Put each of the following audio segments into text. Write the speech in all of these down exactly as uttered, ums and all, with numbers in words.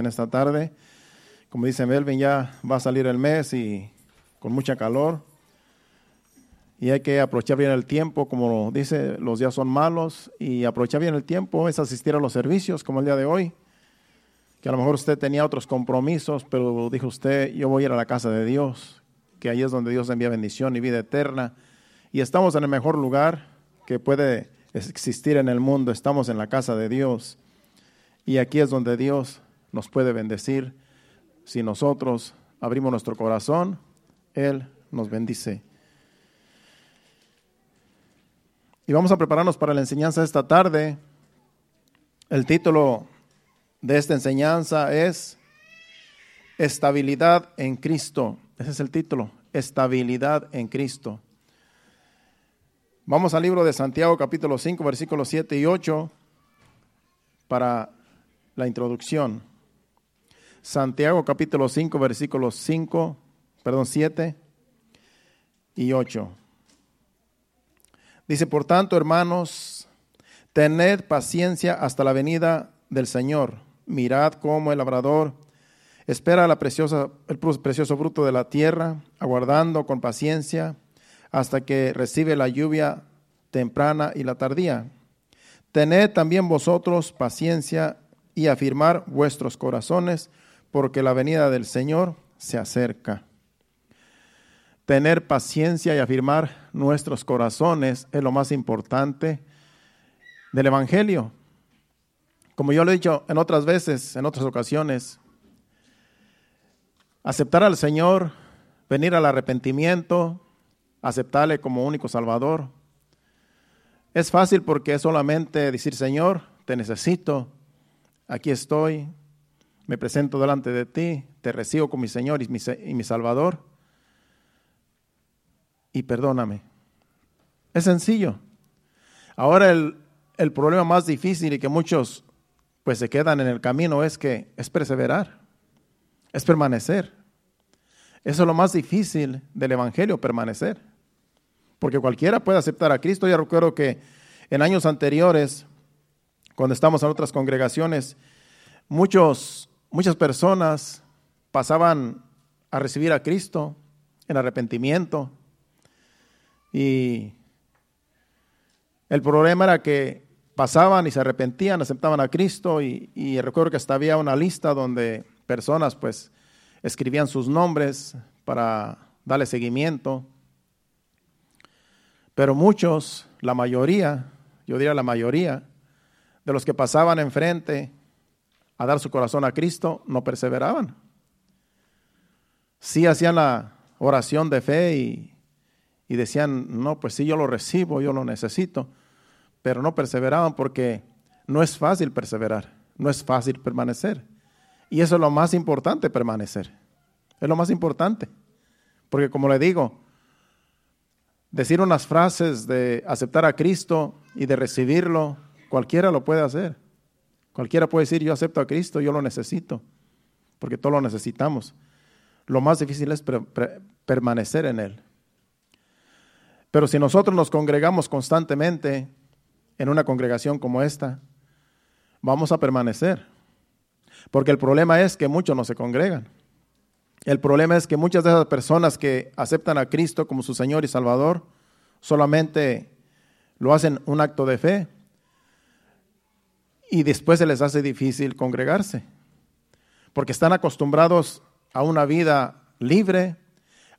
en esta tarde. Como dice Melvin, ya va a salir el mes y con mucha calor. Y hay que aprovechar bien el tiempo, como dice, los días son malos. Y aprovechar bien el tiempo es asistir a los servicios, como el día de hoy. Que a lo mejor usted tenía otros compromisos, pero dijo usted, yo voy a ir a la casa de Dios. Que ahí es donde Dios envía bendición y vida eterna. Y estamos en el mejor lugar que puede existir en el mundo. Estamos en la casa de Dios. Y aquí es donde Dios nos puede bendecir. Si nosotros abrimos nuestro corazón, Él nos bendice. Y vamos a prepararnos para la enseñanza de esta tarde. El título de esta enseñanza es Estabilidad en Cristo. Ese es el título, Estabilidad en Cristo. Vamos al libro de Santiago, capítulo cinco, versículos siete y ocho, para la introducción. Santiago, capítulo cinco, versículos cinco, perdón, siete y ocho. Dice, por tanto, hermanos, tened paciencia hasta la venida del Señor. Mirad cómo el labrador espera la preciosa, el precioso fruto de la tierra, aguardando con paciencia hasta que recibe la lluvia temprana y la tardía. Tened también vosotros paciencia y afirmar vuestros corazones, porque la venida del Señor se acerca. Tener paciencia y afirmar nuestros corazones es lo más importante del Evangelio. Como yo lo he dicho en otras veces, en otras ocasiones, aceptar al Señor, venir al arrepentimiento, aceptarle como único Salvador. Es fácil porque es solamente decir, Señor, te necesito, aquí estoy, me presento delante de ti, te recibo como mi Señor y mi, y mi Salvador, y perdóname. Es sencillo. Ahora el, el problema más difícil y que muchos pues se quedan en el camino es que es perseverar, es permanecer. Eso es lo más difícil del Evangelio, permanecer. Porque cualquiera puede aceptar a Cristo. Yo recuerdo que en años anteriores, cuando estamos en otras congregaciones, muchos, muchas personas pasaban a recibir a Cristo en arrepentimiento. Y el problema era que pasaban y se arrepentían, aceptaban a Cristo. Y, y recuerdo que hasta había una lista donde personas pues escribían sus nombres para darle seguimiento. Pero muchos, la mayoría, yo diría la mayoría, de los que pasaban enfrente a dar su corazón a Cristo, no perseveraban. Sí hacían la oración de fe y, y decían, no, pues sí, yo lo recibo, yo lo necesito, pero no perseveraban porque no es fácil perseverar, no es fácil permanecer. Y eso es lo más importante, permanecer. Es lo más importante, porque como le digo, decir unas frases de aceptar a Cristo y de recibirlo, cualquiera lo puede hacer. Cualquiera puede decir, yo acepto a Cristo, yo lo necesito, porque todos lo necesitamos. Lo más difícil es pre- pre- permanecer en Él. Pero si nosotros nos congregamos constantemente en una congregación como esta, vamos a permanecer. Porque el problema es que muchos no se congregan. El problema es que muchas de esas personas que aceptan a Cristo como su Señor y Salvador solamente lo hacen un acto de fe y después se les hace difícil congregarse porque están acostumbrados a una vida libre,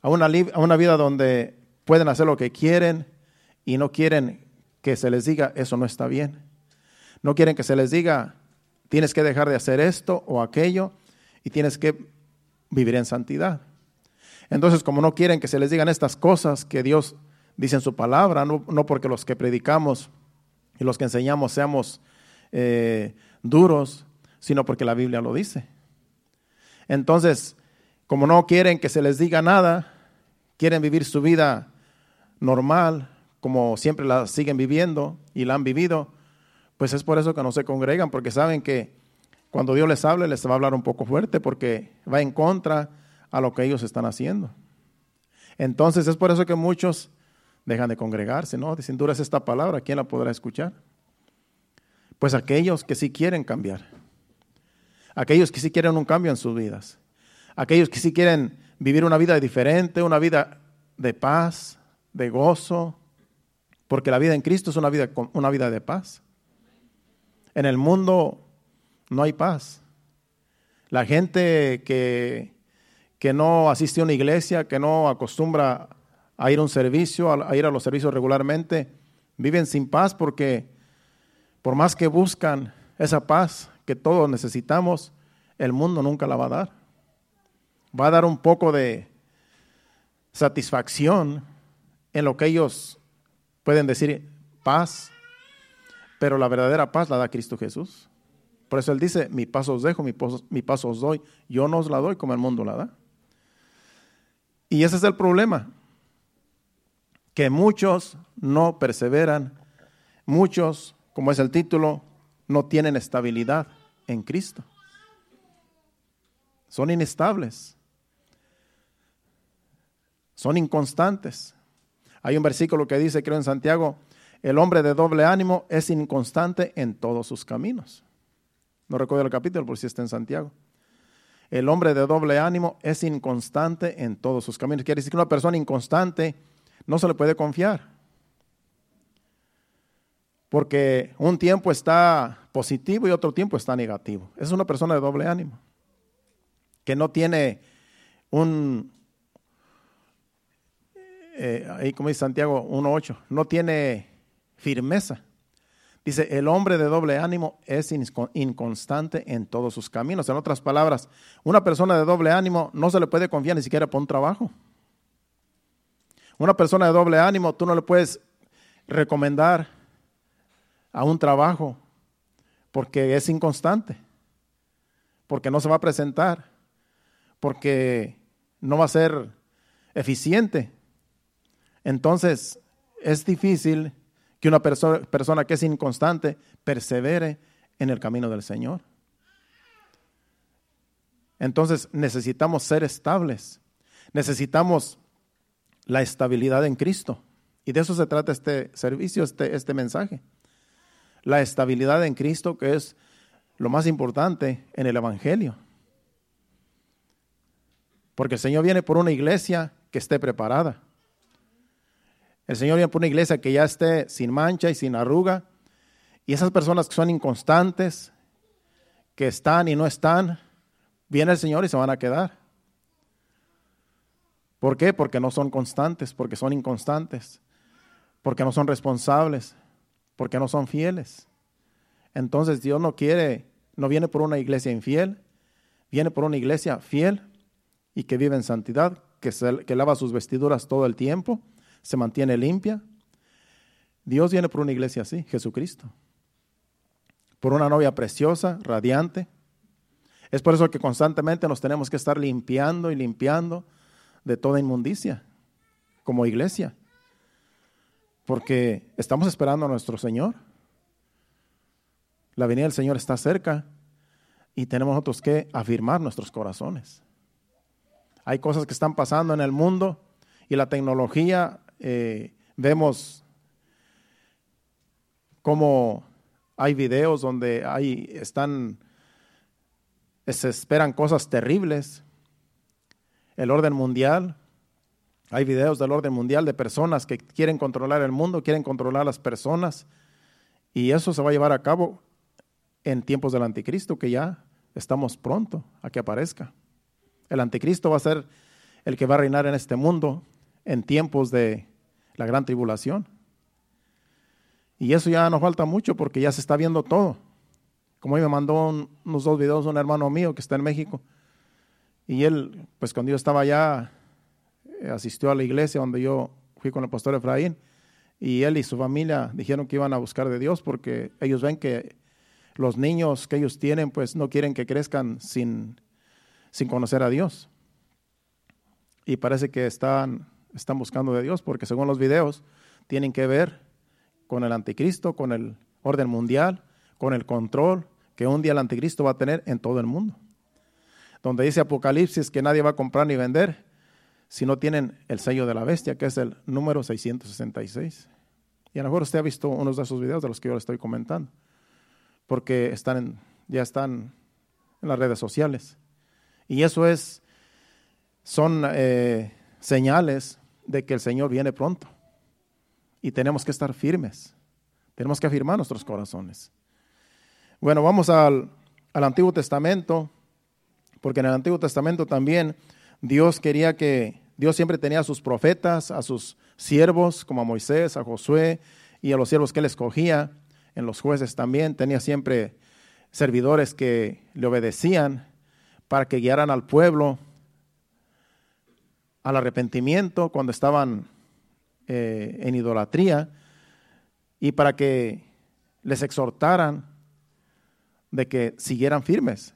a una, li- a una vida donde pueden hacer lo que quieren y no quieren que se les diga eso no está bien. No quieren que se les diga tienes que dejar de hacer esto o aquello y tienes que vivir en santidad. Entonces, como no quieren que se les digan estas cosas que Dios dice en su palabra, no, no porque los que predicamos y los que enseñamos seamos eh, duros, sino porque la Biblia lo dice. Entonces, como no quieren que se les diga nada, quieren vivir su vida normal, como siempre la siguen viviendo y la han vivido, pues es por eso que no se congregan, porque saben que cuando Dios les hable, les va a hablar un poco fuerte porque va en contra a lo que ellos están haciendo. Entonces, es por eso que muchos dejan de congregarse, ¿no? Sin duda es esta palabra, ¿quién la podrá escuchar? Pues aquellos que sí quieren cambiar. aquellos que sí quieren un cambio en sus vidas, aquellos que sí quieren vivir una vida diferente, una vida de paz, de gozo, porque la vida en Cristo es una vida, una vida de paz. En el mundo no hay paz. La gente que, que no asiste a una iglesia, que no acostumbra a ir a un servicio, a ir a los servicios regularmente, viven sin paz porque por más que buscan esa paz que todos necesitamos, el mundo nunca la va a dar. Va a dar un poco de satisfacción en lo que ellos pueden decir paz, pero la verdadera paz la da Cristo Jesús. Por eso Él dice, mi paz os dejo, mi paz, mi paz os doy. Yo no os la doy como el mundo la da. Y ese es el problema, que muchos no perseveran, muchos, como es el título, no tienen estabilidad en Cristo. Son inestables, son inconstantes. Hay un versículo que dice, creo en Santiago, el hombre de doble ánimo es inconstante en todos sus caminos. No recuerdo el capítulo, por si está en Santiago. El hombre de doble ánimo es inconstante en todos sus caminos. Quiere decir que una persona inconstante no se le puede confiar. Porque un tiempo está positivo y otro tiempo está negativo. Es una persona de doble ánimo, que no tiene un, eh, ahí como dice Santiago uno ocho, no tiene firmeza. Dice, el hombre de doble ánimo es inconstante en todos sus caminos. En otras palabras, una persona de doble ánimo no se le puede confiar ni siquiera por un trabajo. Una persona de doble ánimo, tú no le puedes recomendar a un trabajo porque es inconstante, porque no se va a presentar, porque no va a ser eficiente. Entonces, es difícil que una perso- persona que es inconstante persevere en el camino del Señor. Entonces, necesitamos ser estables. Necesitamos la estabilidad en Cristo. Y de eso se trata este servicio, este, este mensaje. La estabilidad en Cristo, que es lo más importante en el Evangelio. Porque el Señor viene por una iglesia que esté preparada. El Señor viene por una iglesia que ya esté sin mancha y sin arruga. Y esas personas que son inconstantes, que están y no están, viene el Señor y se van a quedar. ¿Por qué? Porque no son constantes, porque son inconstantes, porque no son responsables, porque no son fieles. Entonces Dios no quiere, no viene por una iglesia infiel, viene por una iglesia fiel y que vive en santidad, que, se, que lava sus vestiduras todo el tiempo, se mantiene limpia. Dios viene por una iglesia así, Jesucristo, por una novia preciosa, radiante. Es por eso que constantemente nos tenemos que estar limpiando y limpiando de toda inmundicia como iglesia, porque estamos esperando a nuestro Señor. La venida del Señor está cerca y tenemos nosotros que afirmar nuestros corazones. Hay cosas que están pasando en el mundo y la tecnología, eh, vemos cómo hay videos donde hay, están, se esperan cosas terribles. El orden mundial, hay videos del orden mundial de personas que quieren controlar el mundo, quieren controlar las personas, y eso se va a llevar a cabo en tiempos del anticristo, que ya estamos pronto a que aparezca. El anticristo va a ser el que va a reinar en este mundo en tiempos de la gran tribulación. Y eso ya nos falta mucho porque ya se está viendo todo. Como hoy me mandó un, unos dos videos un hermano mío que está en México, y él, pues cuando yo estaba allá, asistió a la iglesia donde yo fui con el pastor Efraín, y él y su familia dijeron que iban a buscar de Dios porque ellos ven que los niños que ellos tienen, pues no quieren que crezcan sin, sin conocer a Dios. Y parece que están, están buscando de Dios porque según los videos tienen que ver con el anticristo, con el orden mundial, con el control que un día el anticristo va a tener en todo el mundo. Donde dice Apocalipsis que nadie va a comprar ni vender si no tienen el sello de la bestia, que es el número seiscientos sesenta y seis. Y a lo mejor usted ha visto unos de esos videos de los que yo le estoy comentando, porque están en, ya están en las redes sociales. Y eso es, son eh, señales de que el Señor viene pronto. Y tenemos que estar firmes. Tenemos que afirmar nuestros corazones. Bueno, vamos al, al Antiguo Testamento, porque en el Antiguo Testamento también Dios quería que, Dios siempre tenía a sus profetas, a sus siervos, como a Moisés, a Josué y a los siervos que él escogía. En los jueces también tenía siempre servidores que le obedecían para que guiaran al pueblo al arrepentimiento cuando estaban eh, en idolatría y para que les exhortaran de que siguieran firmes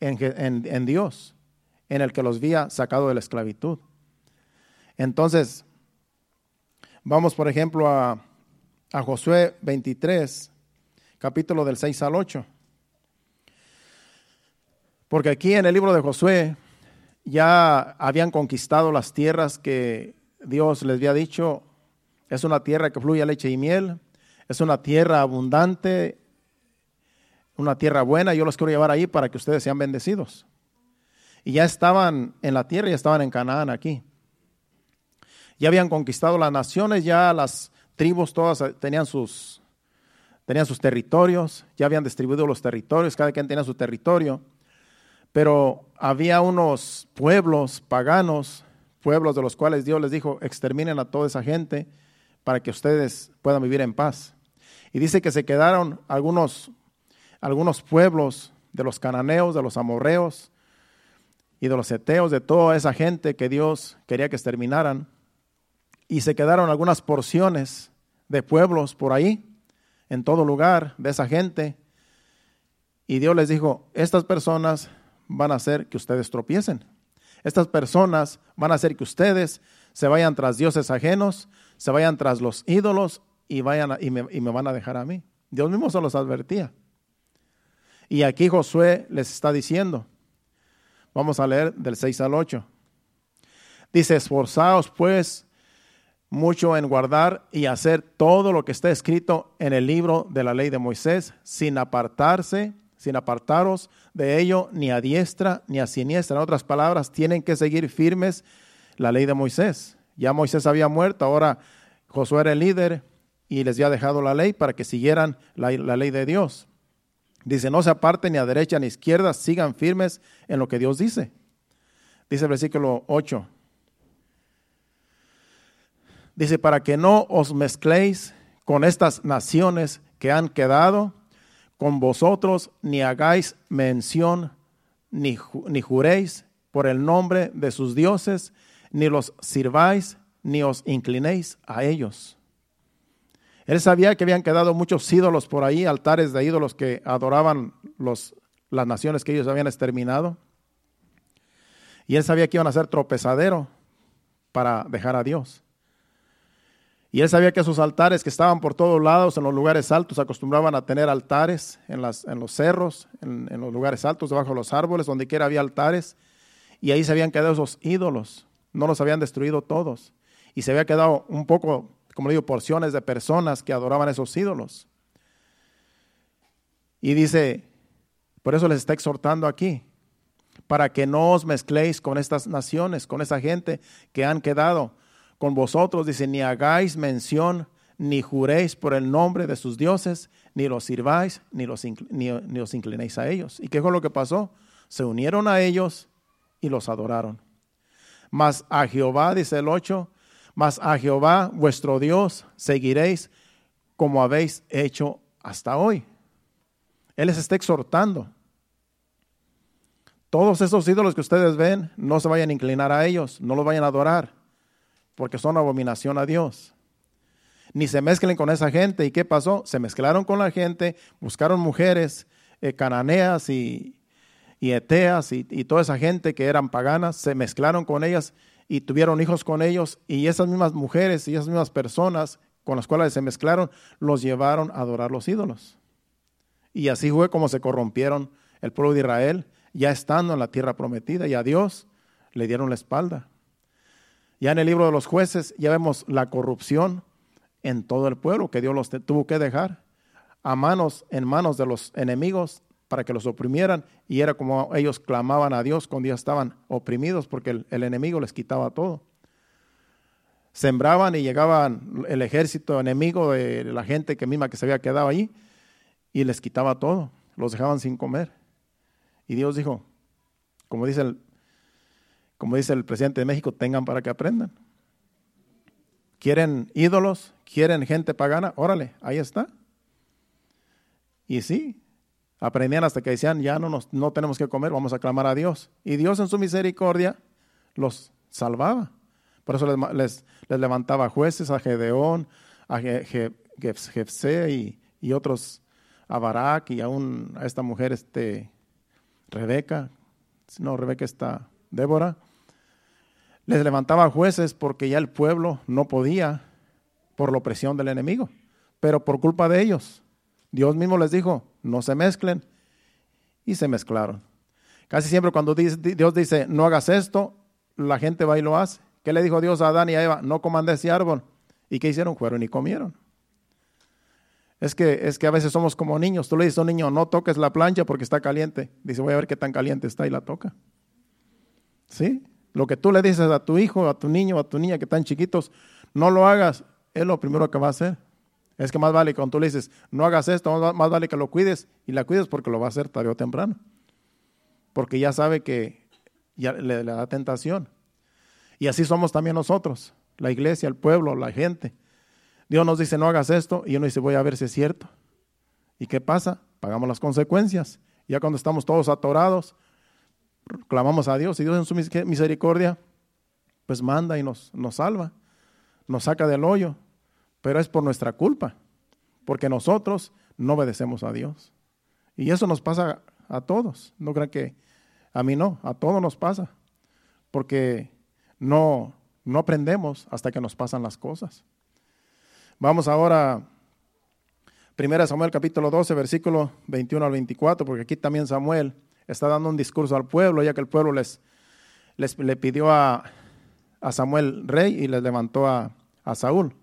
en, en, en Dios, en el que los había sacado de la esclavitud. Entonces, vamos por ejemplo a A Josué veintitrés, capítulo del seis al ocho. Porque aquí en el libro de Josué ya habían conquistado las tierras que Dios les había dicho. Es una tierra que fluye leche y miel. Es una tierra abundante, una tierra buena. Yo los quiero llevar ahí para que ustedes sean bendecidos. Y ya estaban en la tierra, ya estaban en Canaán aquí. Ya habían conquistado las naciones, ya las tribus todas tenían sus, tenían sus territorios, ya habían distribuido los territorios, cada quien tenía su territorio, pero había unos pueblos paganos, pueblos de los cuales Dios les dijo, exterminen a toda esa gente para que ustedes puedan vivir en paz. Y dice que se quedaron algunos, algunos pueblos de los cananeos, de los amorreos y de los heteos, de toda esa gente que Dios quería que exterminaran. Y se quedaron algunas porciones de pueblos por ahí, en todo lugar, de esa gente. Y Dios les dijo, estas personas van a hacer que ustedes tropiecen. Estas personas van a hacer que ustedes se vayan tras dioses ajenos, se vayan tras los ídolos y, vayan a, y, me, y me van a dejar a mí. Dios mismo se los advertía. Y aquí Josué les está diciendo, vamos a leer del seis al ocho. Dice, esforzaos pues mucho en guardar y hacer todo lo que está escrito en el libro de la ley de Moisés, sin apartarse, sin apartaros de ello, ni a diestra ni a siniestra. En otras palabras, tienen que seguir firmes la ley de Moisés. Ya Moisés había muerto, ahora Josué era el líder y les había dejado la ley para que siguieran la, la ley de Dios. Dice, no se aparten ni a derecha ni a izquierda, sigan firmes en lo que Dios dice. Dice el versículo ocho. Dice, para que no os mezcléis con estas naciones que han quedado con vosotros, ni hagáis mención, ni, ju- ni juréis por el nombre de sus dioses, ni los sirváis, ni os inclinéis a ellos. Él sabía que habían quedado muchos ídolos por ahí, altares de ídolos que adoraban los, las naciones que ellos habían exterminado. Y él sabía que iban a ser tropezadero para dejar a Dios. Y él sabía que esos altares que estaban por todos lados, en los lugares altos, acostumbraban a tener altares en, las, en los cerros, en, en los lugares altos, debajo de los árboles, donde quiera había altares. Y ahí se habían quedado esos ídolos, no los habían destruido todos. Y se había quedado un poco, como digo, porciones de personas que adoraban esos ídolos. Y dice, por eso les está exhortando aquí, para que no os mezcléis con estas naciones, con esa gente que han quedado con vosotros, dice, ni hagáis mención, ni juréis por el nombre de sus dioses, ni los sirváis, ni, los incl- ni, ni os inclinéis a ellos. ¿Y qué fue lo que pasó? Se unieron a ellos y los adoraron. Mas a Jehová, dice el ocho, mas a Jehová vuestro Dios seguiréis como habéis hecho hasta hoy. Él les está exhortando. Todos esos ídolos que ustedes ven, no se vayan a inclinar a ellos, no los vayan a adorar, porque son abominación a Dios. Ni se mezclen con esa gente. ¿Y qué pasó? Se mezclaron con la gente, buscaron mujeres eh, cananeas y, y eteas y, y toda esa gente que eran paganas, se mezclaron con ellas y tuvieron hijos con ellos. Y esas mismas mujeres y esas mismas personas con las cuales se mezclaron, los llevaron a adorar los ídolos. Y así fue como se corrompieron el pueblo de Israel, ya estando en la tierra prometida, y a Dios le dieron la espalda. Ya en el libro de los jueces ya vemos la corrupción en todo el pueblo que Dios los tuvo que dejar a manos, en manos de los enemigos para que los oprimieran, y era como ellos clamaban a Dios cuando ya estaban oprimidos, porque el, el enemigo les quitaba todo. Sembraban y llegaban el ejército enemigo de la gente que misma que se había quedado allí y les quitaba todo, los dejaban sin comer. Y Dios dijo, como dice el, como dice el presidente de México, tengan para que aprendan. ¿Quieren ídolos? ¿Quieren gente pagana? Órale, ahí está. Y sí, aprendían hasta que decían, ya no, nos, no tenemos que comer, vamos a clamar a Dios. Y Dios en su misericordia los salvaba. Por eso les, les, les levantaba jueces, a Gedeón, a Je, Je, Je, Jefse y, y otros, a Barak y aún a esta mujer, este, Rebeca, no, Rebeca está, Débora. Les levantaba jueces porque ya el pueblo no podía por la opresión del enemigo, pero por culpa de ellos. Dios mismo les dijo, no se mezclen, y se mezclaron. Casi siempre cuando Dios dice, no hagas esto, la gente va y lo hace. ¿Qué le dijo Dios a Adán y a Eva? No coman de ese árbol. ¿Y qué hicieron? Fueron y comieron. Es que, es que a veces somos como niños. Tú le dices a un niño, no toques la plancha porque está caliente. Dice, voy a ver qué tan caliente está, y la toca. ¿Sí? Lo que tú le dices a tu hijo, a tu niño, a tu niña que están chiquitos, no lo hagas, es lo primero que va a hacer. Es que más vale cuando tú le dices, no hagas esto, más vale que lo cuides, y la cuides porque lo va a hacer tarde o temprano. Porque ya sabe que ya le, le da tentación. Y así somos también nosotros, la iglesia, el pueblo, la gente. Dios nos dice, no hagas esto, y uno dice, voy a ver si es cierto. ¿Y qué pasa? Pagamos las consecuencias. Ya cuando estamos todos atorados, clamamos a Dios, y Dios en su misericordia pues manda y nos, nos salva, nos saca del hoyo, pero es por nuestra culpa, porque nosotros no obedecemos a Dios. Y eso nos pasa a todos, no crean que a mí no, a todos nos pasa, porque no, no aprendemos hasta que nos pasan las cosas. Vamos ahora a Primera de Samuel capítulo doce, versículo veintiuno al veinticuatro, porque aquí también Samuel está dando un discurso al pueblo, ya que el pueblo les, les le pidió a, a Samuel rey y les levantó a, a Saúl.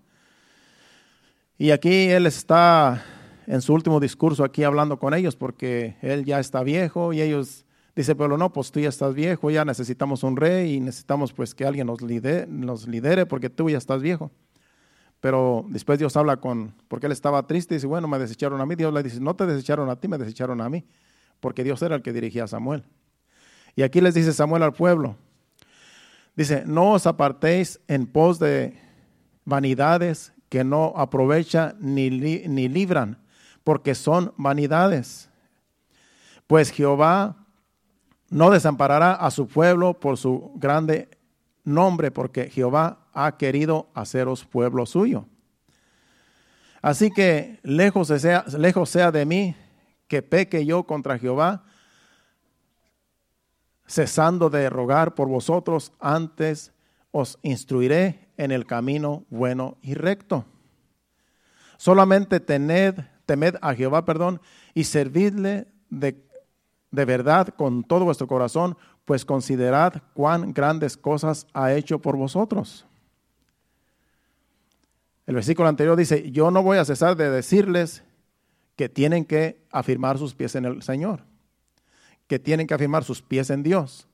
Y aquí él está en su último discurso aquí hablando con ellos, porque él ya está viejo, y ellos dicen, pueblo, no, pues tú ya estás viejo, ya necesitamos un rey y necesitamos pues que alguien nos lidere, nos lidere porque tú ya estás viejo. Pero después Dios habla con, porque él estaba triste y dice, bueno, me desecharon a mí. Dios le dice, no te desecharon a ti, me desecharon a mí. Porque Dios era el que dirigía a Samuel. Y aquí les dice Samuel al pueblo, dice, no os apartéis en pos de vanidades que no aprovechan ni, li- ni libran, porque son vanidades. Pues Jehová no desamparará a su pueblo por su grande nombre, porque Jehová ha querido haceros pueblo suyo. Así que lejos sea, lejos sea de mí que peque yo contra Jehová, cesando de rogar por vosotros, antes os instruiré en el camino bueno y recto. Solamente tened, temed a Jehová, perdón, y servidle de, de verdad con todo vuestro corazón, pues considerad cuán grandes cosas ha hecho por vosotros. El versículo anterior dice, yo no voy a cesar de decirles que tienen que afirmar sus pies en el Señor, que tienen que afirmar sus pies en Dios.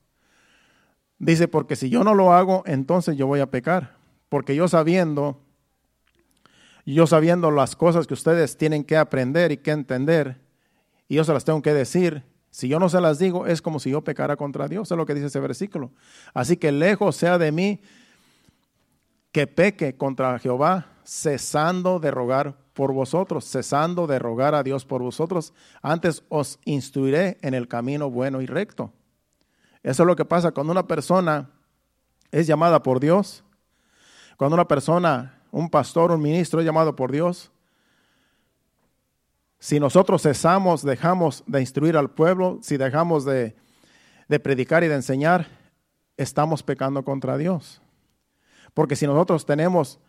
Dice, porque si yo no lo hago, entonces yo voy a pecar, porque yo sabiendo, yo sabiendo las cosas que ustedes tienen que aprender y que entender, y yo se las tengo que decir, si yo no se las digo, es como si yo pecara contra Dios, es lo que dice ese versículo. Así que lejos sea de mí que peque contra Jehová, cesando de rogar por vosotros, cesando de rogar a Dios por vosotros, antes os instruiré en el camino bueno y recto. Eso es lo que pasa cuando una persona es llamada por Dios, cuando una persona, un pastor, un ministro es llamado por Dios. Si nosotros cesamos, dejamos de instruir al pueblo, si dejamos de, de predicar y de enseñar, estamos pecando contra Dios. Porque si nosotros tenemos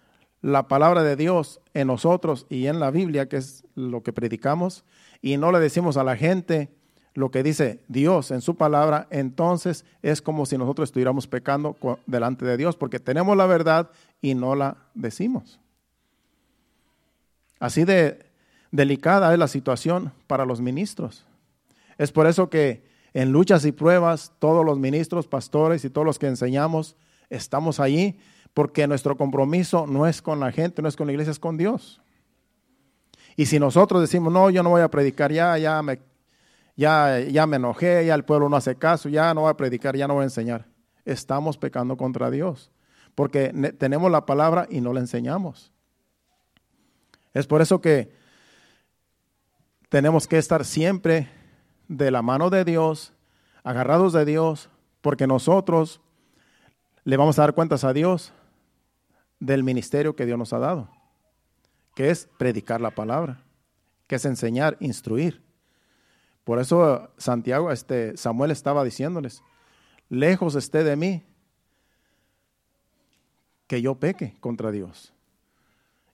la palabra de Dios en nosotros y en la Biblia, que es lo que predicamos, y no le decimos a la gente lo que dice Dios en su palabra, entonces es como si nosotros estuviéramos pecando delante de Dios, porque tenemos la verdad y no la decimos. Así de delicada es la situación para los ministros. Es por eso que en luchas y pruebas, todos los ministros, pastores y todos los que enseñamos, estamos allí, porque nuestro compromiso no es con la gente, no es con la iglesia, es con Dios. Y si nosotros decimos, no, yo no voy a predicar, ya, ya me, ya, ya me enojé, ya el pueblo no hace caso, ya no voy a predicar, ya no voy a enseñar. Estamos pecando contra Dios, porque tenemos la palabra y no la enseñamos. Es por eso que tenemos que estar siempre de la mano de Dios, agarrados de Dios, porque nosotros le vamos a dar cuentas a Dios del ministerio que Dios nos ha dado, que es predicar la palabra, que es enseñar, instruir. Por eso Santiago, este, Samuel estaba diciéndoles, lejos esté de mí que yo peque contra Dios,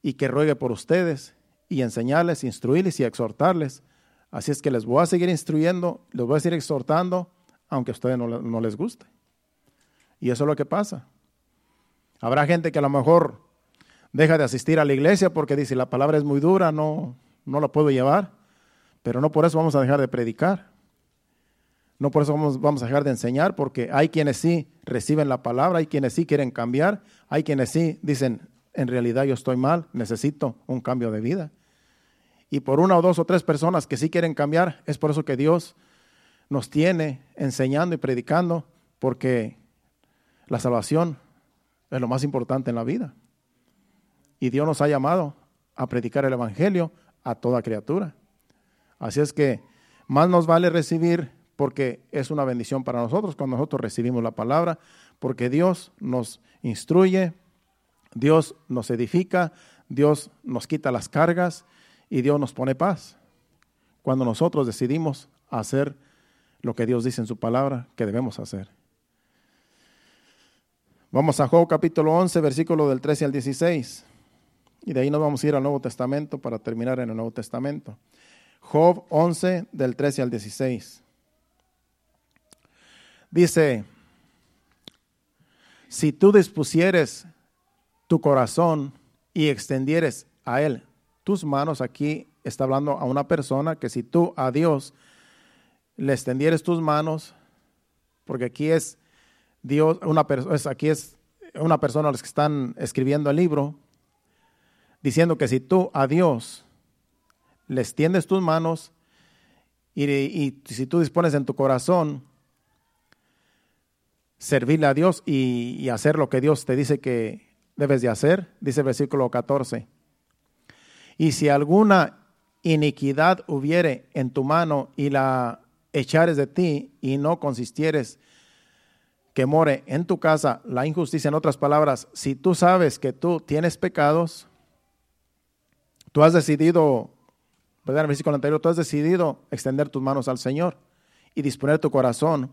y que ruegue por ustedes y enseñarles, instruirles y exhortarles. Así es que les voy a seguir instruyendo, les voy a seguir exhortando, aunque a ustedes no, no les guste. Y eso es lo que pasa. Habrá gente que a lo mejor deja de asistir a la iglesia porque dice, la palabra es muy dura, no, no la puedo llevar. Pero no por eso vamos a dejar de predicar. No por eso vamos, vamos a dejar de enseñar, porque hay quienes sí reciben la palabra, hay quienes sí quieren cambiar, hay quienes sí dicen, en realidad yo estoy mal, necesito un cambio de vida. Y por una o dos o tres personas que sí quieren cambiar, es por eso que Dios nos tiene enseñando y predicando, porque la salvación es lo más importante en la vida. Y Dios nos ha llamado a predicar el Evangelio a toda criatura. Así es que más nos vale recibir, porque es una bendición para nosotros cuando nosotros recibimos la palabra, porque Dios nos instruye, Dios nos edifica, Dios nos quita las cargas y Dios nos pone paz. Cuando nosotros decidimos hacer lo que Dios dice en su palabra que debemos hacer. Vamos a Job capítulo once, versículo del trece al dieciséis. Y de ahí nos vamos a ir al Nuevo Testamento para terminar en el Nuevo Testamento. Job once, del trece al dieciséis. Dice, si tú dispusieres tu corazón y extendieres a él tus manos, aquí está hablando a una persona, que si tú a Dios le extendieres tus manos, porque aquí es Dios, una persona, aquí es una persona los que están escribiendo el libro, diciendo que si tú a Dios le extiendes tus manos y, y si tú dispones en tu corazón servirle a Dios y, y hacer lo que Dios te dice que debes de hacer, dice el versículo catorce. Y si alguna iniquidad hubiere en tu mano y la echares de ti y no consistieres que more en tu casa la injusticia, en otras palabras, si tú sabes que tú tienes pecados, tú has decidido, ¿verdad? En el versículo anterior, tú has decidido extender tus manos al Señor y disponer tu corazón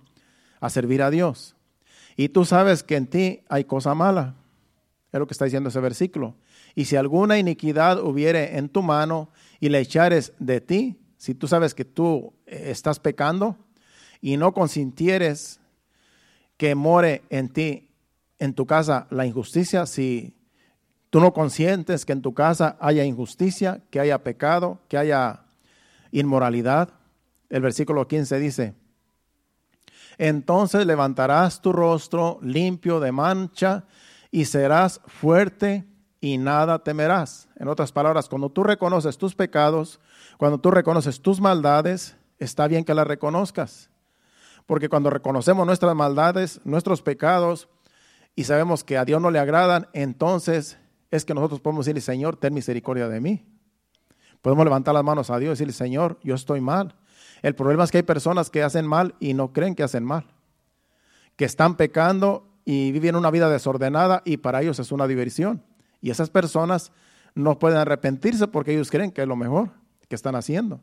a servir a Dios. Y tú sabes que en ti hay cosa mala. Es lo que está diciendo ese versículo. Y si alguna iniquidad hubiere en tu mano y la echares de ti, si tú sabes que tú estás pecando y no consintieres que more en ti, en tu casa, la injusticia, si tú no consientes que en tu casa haya injusticia, que haya pecado, que haya inmoralidad, el versículo quince dice, entonces levantarás tu rostro limpio de mancha y serás fuerte y nada temerás. En otras palabras, cuando tú reconoces tus pecados, cuando tú reconoces tus maldades, está bien que las reconozcas. Porque cuando reconocemos nuestras maldades, nuestros pecados, y sabemos que a Dios no le agradan, entonces es que nosotros podemos decirle, Señor, ten misericordia de mí. Podemos levantar las manos a Dios y decirle, Señor, yo estoy mal. El problema es que hay personas que hacen mal y no creen que hacen mal. Que están pecando y viven una vida desordenada y para ellos es una diversión. Y esas personas no pueden arrepentirse porque ellos creen que es lo mejor que están haciendo.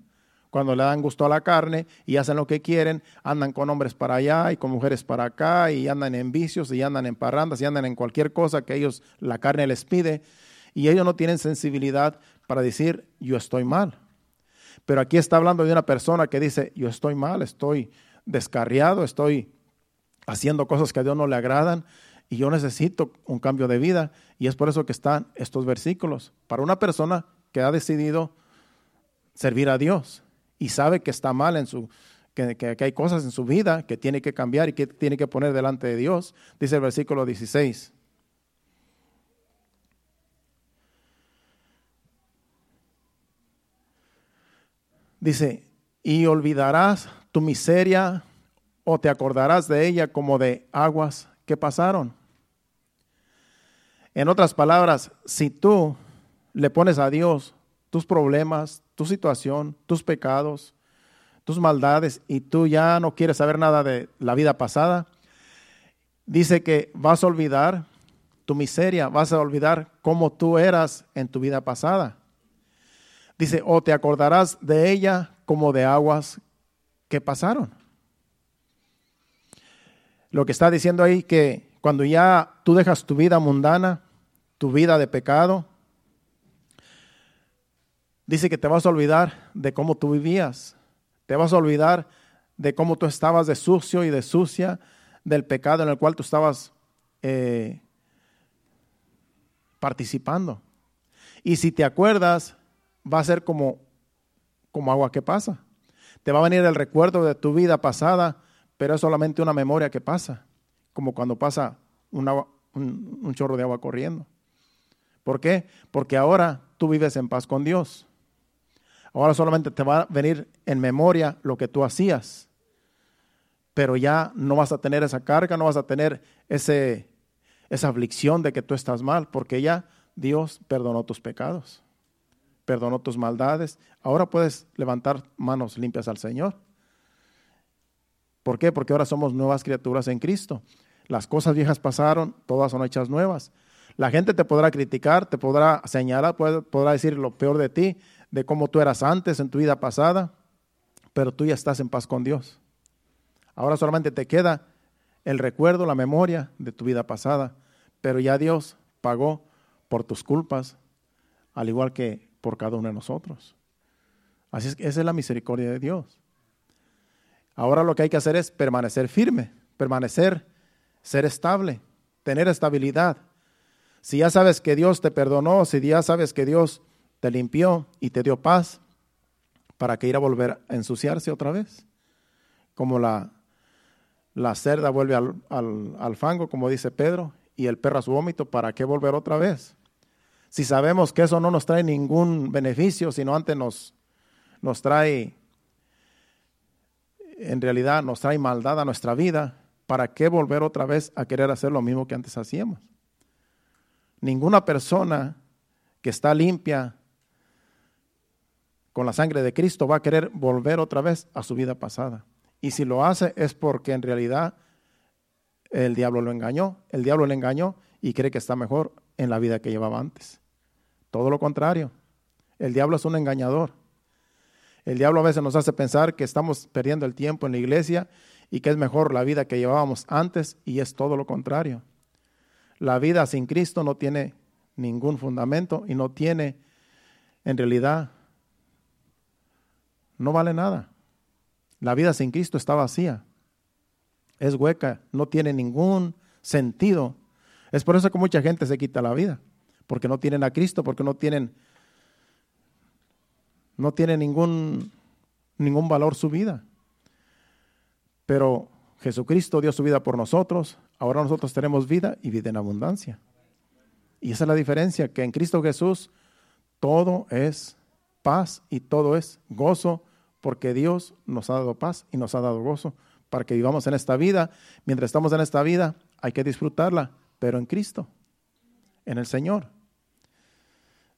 Cuando le dan gusto a la carne y hacen lo que quieren, andan con hombres para allá y con mujeres para acá y andan en vicios y andan en parrandas y andan en cualquier cosa que ellos, la carne les pide. Y ellos no tienen sensibilidad para decir, yo estoy mal. Pero aquí está hablando de una persona que dice, yo estoy mal, estoy descarriado, estoy haciendo cosas que a Dios no le agradan y yo necesito un cambio de vida. Y es por eso que están estos versículos, para una persona que ha decidido servir a Dios y sabe que está mal en su, que, que, que hay cosas en su vida que tiene que cambiar y que tiene que poner delante de Dios. Dice el versículo dieciséis. Dice, y olvidarás tu miseria o te acordarás de ella como de aguas que pasaron. En otras palabras, si tú le pones a Dios tus problemas, tu situación, tus pecados, tus maldades, y tú ya no quieres saber nada de la vida pasada, dice que vas a olvidar tu miseria, vas a olvidar cómo tú eras en tu vida pasada. Dice, o te acordarás de ella como de aguas que pasaron. Lo que está diciendo ahí que cuando ya tú dejas tu vida mundana, tu vida de pecado, dice que te vas a olvidar de cómo tú vivías. Te vas a olvidar de cómo tú estabas de sucio y de sucia, del pecado en el cual tú estabas eh, participando. Y si te acuerdas, va a ser como, como agua que pasa. Te va a venir el recuerdo de tu vida pasada, pero es solamente una memoria que pasa, como cuando pasa un, agua, un, un chorro de agua corriendo. ¿Por qué? Porque ahora tú vives en paz con Dios. Ahora solamente te va a venir en memoria lo que tú hacías, pero ya no vas a tener esa carga, no vas a tener ese, esa aflicción de que tú estás mal, porque ya Dios perdonó tus pecados. Perdonó tus maldades. Ahora puedes levantar manos limpias al Señor. ¿Por qué? Porque ahora somos nuevas criaturas en Cristo. Las cosas viejas pasaron, todas son hechas nuevas. La gente te podrá criticar, te podrá señalar, podrá decir lo peor de ti, de cómo tú eras antes en tu vida pasada, pero tú ya estás en paz con Dios. Ahora solamente te queda el recuerdo, la memoria de tu vida pasada, pero ya Dios pagó por tus culpas, al igual que por cada uno de nosotros. Así es que esa es la misericordia de Dios. Ahora lo que hay que hacer es permanecer firme, permanecer, ser estable, tener estabilidad. Si ya sabes que Dios te perdonó, si ya sabes que Dios te limpió y te dio paz, ¿para qué ir a volver a ensuciarse otra vez? Como la, la cerda vuelve al, al, al fango, como dice Pedro, y el perro a su vómito, ¿para qué volver otra vez? Si sabemos que eso no nos trae ningún beneficio, sino antes nos, nos trae, en realidad nos trae maldad a nuestra vida, ¿para qué volver otra vez a querer hacer lo mismo que antes hacíamos? Ninguna persona que está limpia con la sangre de Cristo va a querer volver otra vez a su vida pasada. Y si lo hace es porque en realidad el diablo lo engañó, el diablo le engañó y cree que está mejor en la vida que llevaba antes. Todo lo contrario, el diablo es un engañador. El diablo a veces nos hace pensar que estamos perdiendo el tiempo en la iglesia y que es mejor la vida que llevábamos antes, y es todo lo contrario. La vida sin Cristo no tiene ningún fundamento y no tiene, en realidad, no vale nada. La vida sin Cristo está vacía, es hueca, no tiene ningún sentido. Es por eso que mucha gente se quita la vida, porque no tienen a Cristo, porque no tienen, no tienen ningún, ningún valor su vida. Pero Jesucristo dio su vida por nosotros, ahora nosotros tenemos vida y vida en abundancia. Y esa es la diferencia, que en Cristo Jesús todo es paz y todo es gozo, porque Dios nos ha dado paz y nos ha dado gozo para que vivamos en esta vida. Mientras estamos en esta vida, hay que disfrutarla, pero en Cristo, en el Señor.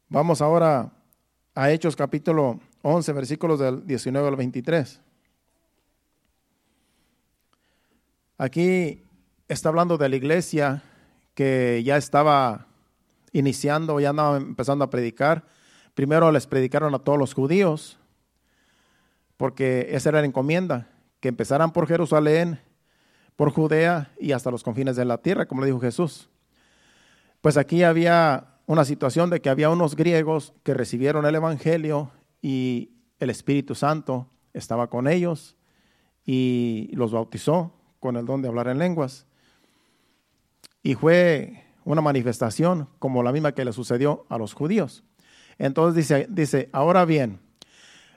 Vamos ahora a Hechos capítulo once, versículos del diecinueve al veintitrés. Aquí está hablando de la iglesia que ya estaba iniciando, ya andaba empezando a predicar. Primero les predicaron a todos los judíos, porque esa era la encomienda, que empezaran por Jerusalén, por Judea y hasta los confines de la tierra, como le dijo Jesús. Pues aquí había una situación de que había unos griegos que recibieron el Evangelio y el Espíritu Santo estaba con ellos y los bautizó con el don de hablar en lenguas. Y fue una manifestación como la misma que le sucedió a los judíos. Entonces dice, dice, ahora bien,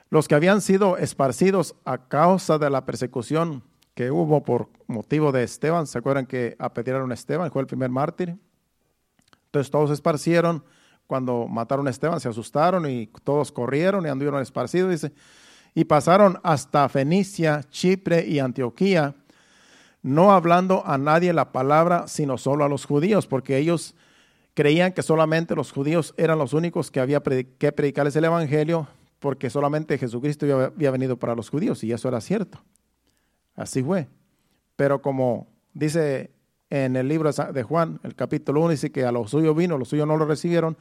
Los que habían sido esparcidos a causa de la persecución que hubo por motivo de Esteban, ¿se acuerdan que apedrearon a Esteban? Fue el primer mártir. Entonces todos se esparcieron cuando mataron a Esteban, se asustaron y todos corrieron y anduvieron esparcidos, dice, y pasaron hasta Fenicia, Chipre y Antioquía, no hablando a nadie la palabra, sino solo a los judíos, porque ellos creían que solamente los judíos eran los únicos que había que predicarles el Evangelio, porque solamente Jesucristo había venido para los judíos, y eso era cierto. Así fue. Pero como dice en el libro de Juan, el capítulo uno, dice que a los suyos vino, los suyos no lo recibieron,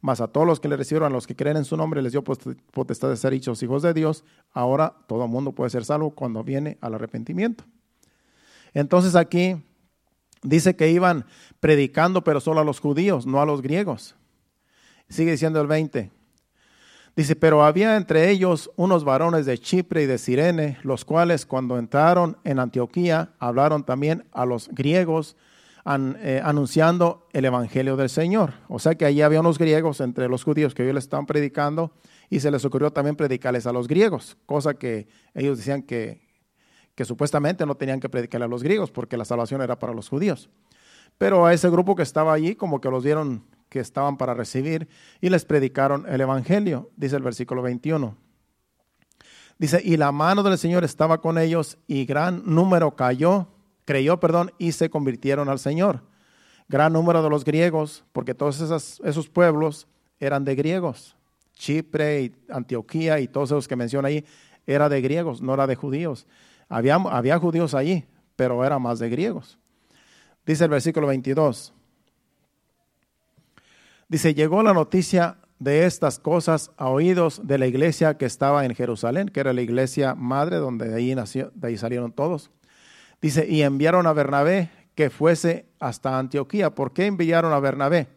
mas a todos los que le recibieron, a los que creen en su nombre, les dio potestad de ser hechos hijos de Dios. Ahora todo el mundo puede ser salvo cuando viene al arrepentimiento. Entonces aquí dice que iban predicando, pero solo a los judíos, no a los griegos. Sigue diciendo el veinte. Dice, pero había entre ellos unos varones de Chipre y de Cirene, los cuales cuando entraron en Antioquía, hablaron también a los griegos, an, eh, anunciando el Evangelio del Señor. O sea que allí había unos griegos entre los judíos que ellos les estaban predicando, y se les ocurrió también predicarles a los griegos, cosa que ellos decían que, que supuestamente no tenían que predicarle a los griegos, porque la salvación era para los judíos. Pero a ese grupo que estaba allí, como que los dieron que estaban para recibir, y les predicaron el Evangelio, dice el versículo veintiuno. Dice, y la mano del Señor estaba con ellos, y gran número cayó, creyó, perdón, y se convirtieron al Señor. Gran número de los griegos, porque todos esos, esos pueblos eran de griegos. Chipre y Antioquía y todos esos que menciona ahí, era de griegos, no era de judíos. Había, había judíos allí, pero era más de griegos. Dice el versículo veintidós. Dice, llegó la noticia de estas cosas a oídos de la iglesia que estaba en Jerusalén, que era la iglesia madre donde de ahí, nació, de ahí salieron todos. Dice, y enviaron a Bernabé que fuese hasta Antioquía. ¿Por qué enviaron a Bernabé?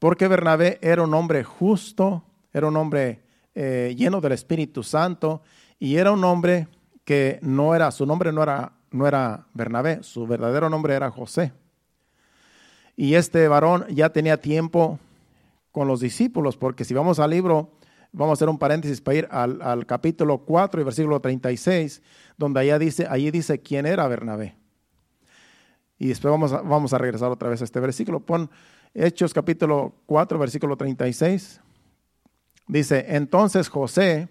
Porque Bernabé era un hombre justo, era un hombre eh, lleno del Espíritu Santo, y era un hombre que no era, su nombre no era, no era Bernabé, su verdadero nombre era José. Y este varón ya tenía tiempo con los discípulos, porque si vamos al libro, vamos a hacer un paréntesis para ir al, al capítulo cuatro y versículo treinta y seis, donde allá dice, allí dice quién era Bernabé. Y después vamos a, vamos a regresar otra vez a este versículo. Pon Hechos capítulo cuatro, versículo treinta y seis. Dice, entonces José,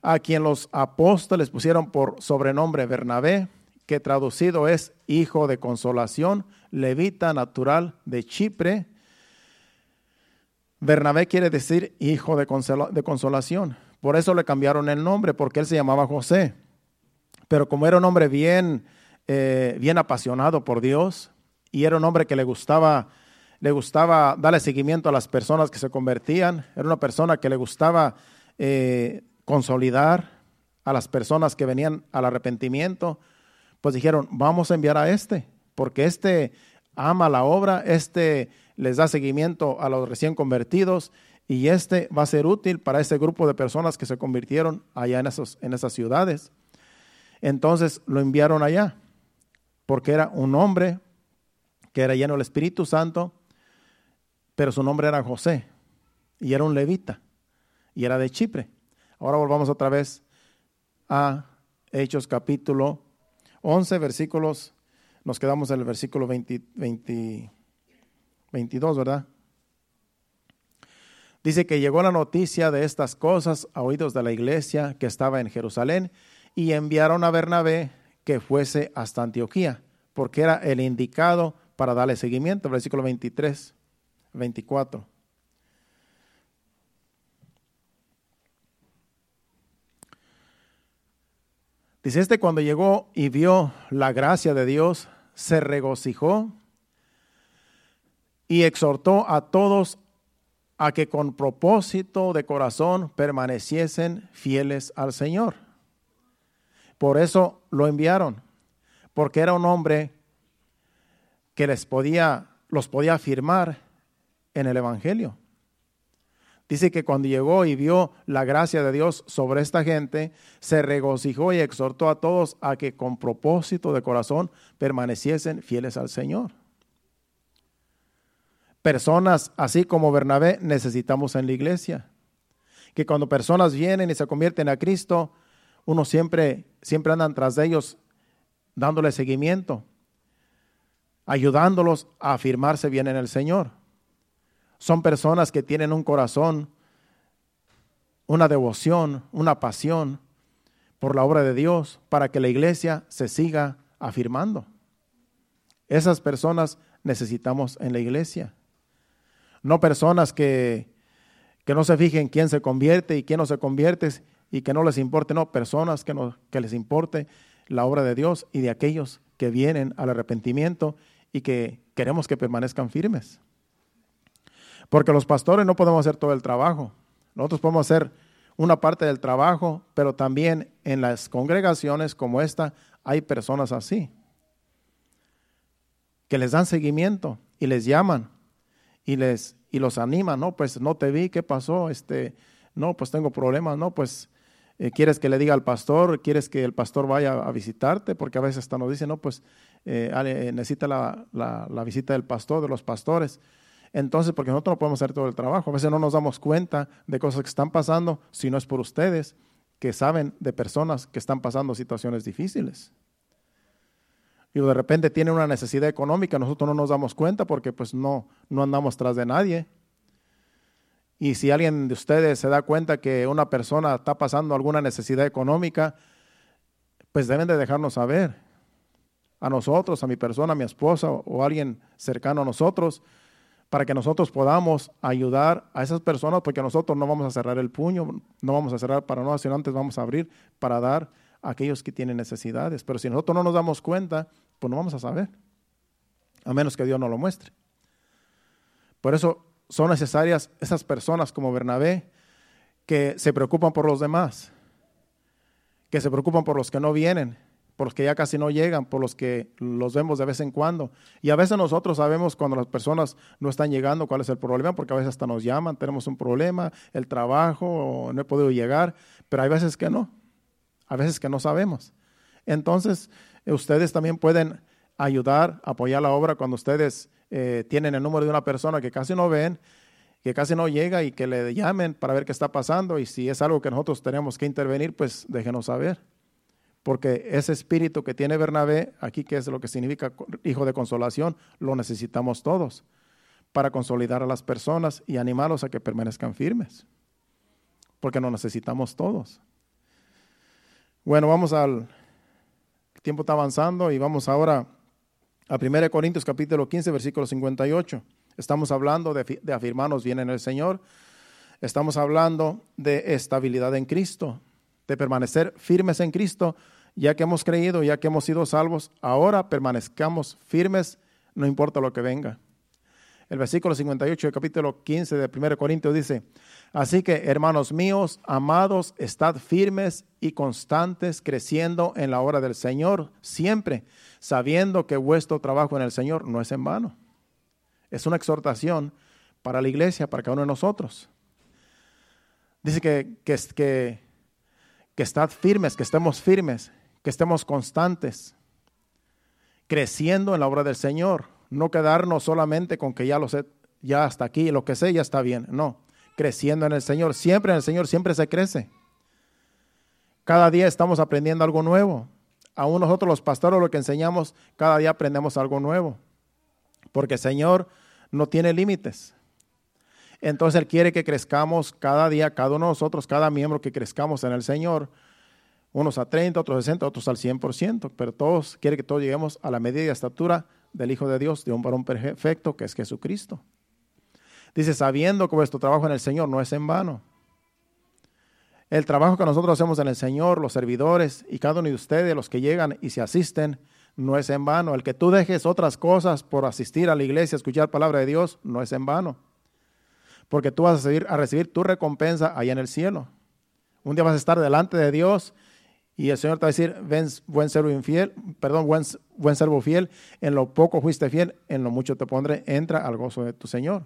a quien los apóstoles pusieron por sobrenombre Bernabé, que traducido es hijo de consolación, levita natural de Chipre. Bernabé quiere decir hijo de, consola, de consolación. Por eso le cambiaron el nombre, porque él se llamaba José. Pero como era un hombre bien, eh, bien apasionado por Dios, y era un hombre que le gustaba, le gustaba darle seguimiento a las personas que se convertían, era una persona que le gustaba eh, consolidar a las personas que venían al arrepentimiento, pues dijeron, vamos a enviar a este, porque este ama la obra, este les da seguimiento a los recién convertidos, y este va a ser útil para ese grupo de personas que se convirtieron allá en, esos, en esas ciudades. Entonces lo enviaron allá, porque era un hombre que era lleno del Espíritu Santo, pero su nombre era José, y era un levita, y era de Chipre. Ahora volvamos otra vez a Hechos capítulo once, versículos, nos quedamos en el versículo veinte, veinte, veintidós, ¿verdad? Dice que llegó la noticia de estas cosas a oídos de la iglesia que estaba en Jerusalén, y enviaron a Bernabé que fuese hasta Antioquía, porque era el indicado para darle seguimiento. Versículo veintitrés, veinticuatro. Dice, este cuando llegó y vio la gracia de Dios, se regocijó y exhortó a todos a que con propósito de corazón permaneciesen fieles al Señor. Por eso lo enviaron, porque era un hombre que les podía, los podía afirmar en el Evangelio. Dice que cuando llegó y vio la gracia de Dios sobre esta gente, se regocijó y exhortó a todos a que con propósito de corazón permaneciesen fieles al Señor. Personas así como Bernabé necesitamos en la iglesia, que cuando personas vienen y se convierten a Cristo, uno siempre, siempre andan tras de ellos dándoles seguimiento, ayudándolos a afirmarse bien en el Señor. Son personas que tienen un corazón, una devoción, una pasión por la obra de Dios para que la iglesia se siga afirmando. Esas personas necesitamos en la iglesia. No personas que, que no se fijen quién se convierte y quién no se convierte y que no les importe. No, personas que, no, que les importe la obra de Dios y de aquellos que vienen al arrepentimiento y que queremos que permanezcan firmes. Porque los pastores no podemos hacer todo el trabajo. Nosotros podemos hacer una parte del trabajo, pero también en las congregaciones como esta hay personas así, que les dan seguimiento y les llaman y les y los animan. No, pues no te vi, ¿qué pasó? Este, no, pues tengo problemas, no, pues eh, quieres que le diga al pastor, quieres que el pastor vaya a visitarte, porque a veces hasta nos dicen, no, pues eh, necesita la, la, la visita del pastor, de los pastores. Entonces, porque nosotros no podemos hacer todo el trabajo, a veces no nos damos cuenta de cosas que están pasando, si no es por ustedes, que saben de personas que están pasando situaciones difíciles. Y de repente tienen una necesidad económica, nosotros no nos damos cuenta porque pues no, no andamos tras de nadie. Y si alguien de ustedes se da cuenta que una persona está pasando alguna necesidad económica, pues deben de dejarnos saber. A nosotros, a mi persona, a mi esposa o a alguien cercano a nosotros, para que nosotros podamos ayudar a esas personas, porque nosotros no vamos a cerrar el puño, no vamos a cerrar para no, sino antes vamos a abrir para dar a aquellos que tienen necesidades. Pero si nosotros no nos damos cuenta, pues no vamos a saber, a menos que Dios nos lo muestre. Por eso son necesarias esas personas como Bernabé, que se preocupan por los demás, que se preocupan por los que no vienen, por los que ya casi no llegan, por los que los vemos de vez en cuando. Y a veces nosotros sabemos cuando las personas no están llegando cuál es el problema, porque a veces hasta nos llaman, tenemos un problema, el trabajo, no he podido llegar, pero hay veces que no, a veces que no sabemos. Entonces, ustedes también pueden ayudar, apoyar la obra cuando ustedes eh, tienen el número de una persona que casi no ven, que casi no llega y que le llamen para ver qué está pasando, y si es algo que nosotros tenemos que intervenir, pues déjenos saber. Porque ese espíritu que tiene Bernabé, aquí que es lo que significa hijo de consolación, lo necesitamos todos para consolidar a las personas y animarlos a que permanezcan firmes. Porque lo necesitamos todos. Bueno, vamos al... El tiempo está avanzando y vamos ahora a primera Corintios capítulo quince, versículo cincuenta y ocho. Estamos hablando de, de afirmarnos bien en el Señor. Estamos hablando de estabilidad en Cristo, de permanecer firmes en Cristo, ya que hemos creído, ya que hemos sido salvos, ahora permanezcamos firmes, no importa lo que venga. El versículo cincuenta y ocho del capítulo quince de primera Corintios dice, así que, hermanos míos, amados, estad firmes y constantes, creciendo en la obra del Señor, siempre, sabiendo que vuestro trabajo en el Señor no es en vano. Es una exhortación para la iglesia, para cada uno de nosotros. Dice que, que, que que estad firmes, que estemos firmes, que estemos constantes, creciendo en la obra del Señor, no quedarnos solamente con que ya lo sé, ya hasta aquí, lo que sé ya está bien, no, creciendo en el Señor, siempre en el Señor, siempre se crece, cada día estamos aprendiendo algo nuevo, aún nosotros los pastores lo que enseñamos, cada día aprendemos algo nuevo, porque el Señor no tiene límites. Entonces Él quiere que crezcamos cada día, cada uno de nosotros, cada miembro, que crezcamos en el Señor, unos a treinta, otros a sesenta, otros al cien por ciento, pero todos, quiere que todos lleguemos a la medida y estatura del Hijo de Dios, de un varón perfecto que es Jesucristo. Dice, sabiendo que vuestro trabajo en el Señor no es en vano. El trabajo que nosotros hacemos en el Señor, los servidores y cada uno de ustedes, los que llegan y se asisten, no es en vano. El que tú dejes otras cosas por asistir a la iglesia, escuchar palabra de Dios, no es en vano. Porque tú vas a recibir, a recibir tu recompensa allá en el cielo. Un día vas a estar delante de Dios y el Señor te va a decir, Ven, buen servo infiel, perdón, buen, buen servo fiel, en lo poco fuiste fiel, en lo mucho te pondré, entra al gozo de tu Señor.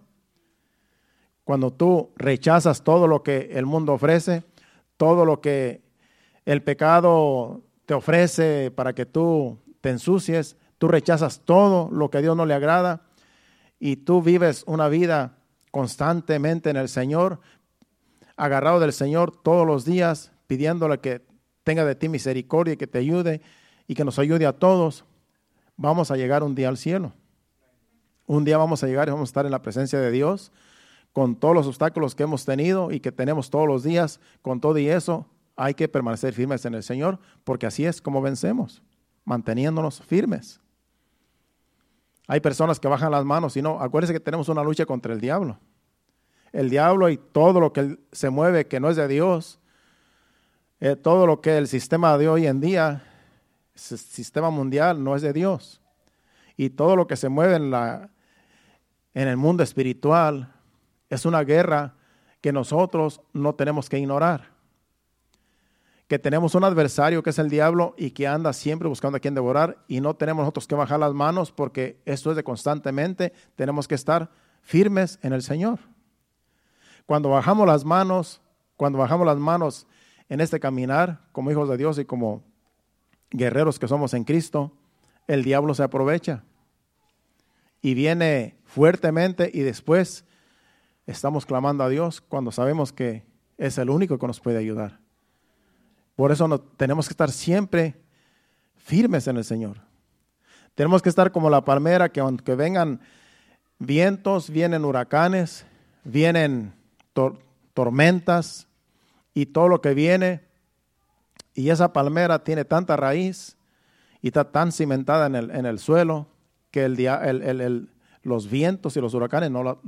Cuando tú rechazas todo lo que el mundo ofrece, todo lo que el pecado te ofrece para que tú te ensucies, tú rechazas todo lo que a Dios no le agrada y tú vives una vida constantemente en el Señor, agarrado del Señor todos los días, pidiéndole que tenga de ti misericordia y que te ayude y que nos ayude a todos, vamos a llegar un día al cielo. Un día vamos a llegar y vamos a estar en la presencia de Dios con todos los obstáculos que hemos tenido y que tenemos todos los días. Con todo y eso, hay que permanecer firmes en el Señor, porque así es como vencemos, manteniéndonos firmes. Hay personas que bajan las manos y no, acuérdense que tenemos una lucha contra el diablo. El diablo y todo lo que se mueve que no es de Dios, eh, todo lo que el sistema de hoy en día, el sistema mundial no es de Dios. Y todo lo que se mueve en, la, en el mundo espiritual es una guerra que nosotros no tenemos que ignorar. Que tenemos un adversario que es el diablo y que anda siempre buscando a quien devorar, y no tenemos nosotros que bajar las manos, porque esto es de constantemente, tenemos que estar firmes en el Señor. Cuando bajamos las manos, cuando bajamos las manos en este caminar como hijos de Dios y como guerreros que somos en Cristo, el diablo se aprovecha y viene fuertemente, y después estamos clamando a Dios cuando sabemos que es el único que nos puede ayudar. Por eso no, tenemos que estar siempre firmes en el Señor. Tenemos que estar como la palmera, que aunque vengan vientos, vienen huracanes, vienen tormentas y todo lo que viene, y esa palmera tiene tanta raíz y está tan cimentada en el, en el suelo que el, el, el, el, los vientos y los huracanes no la,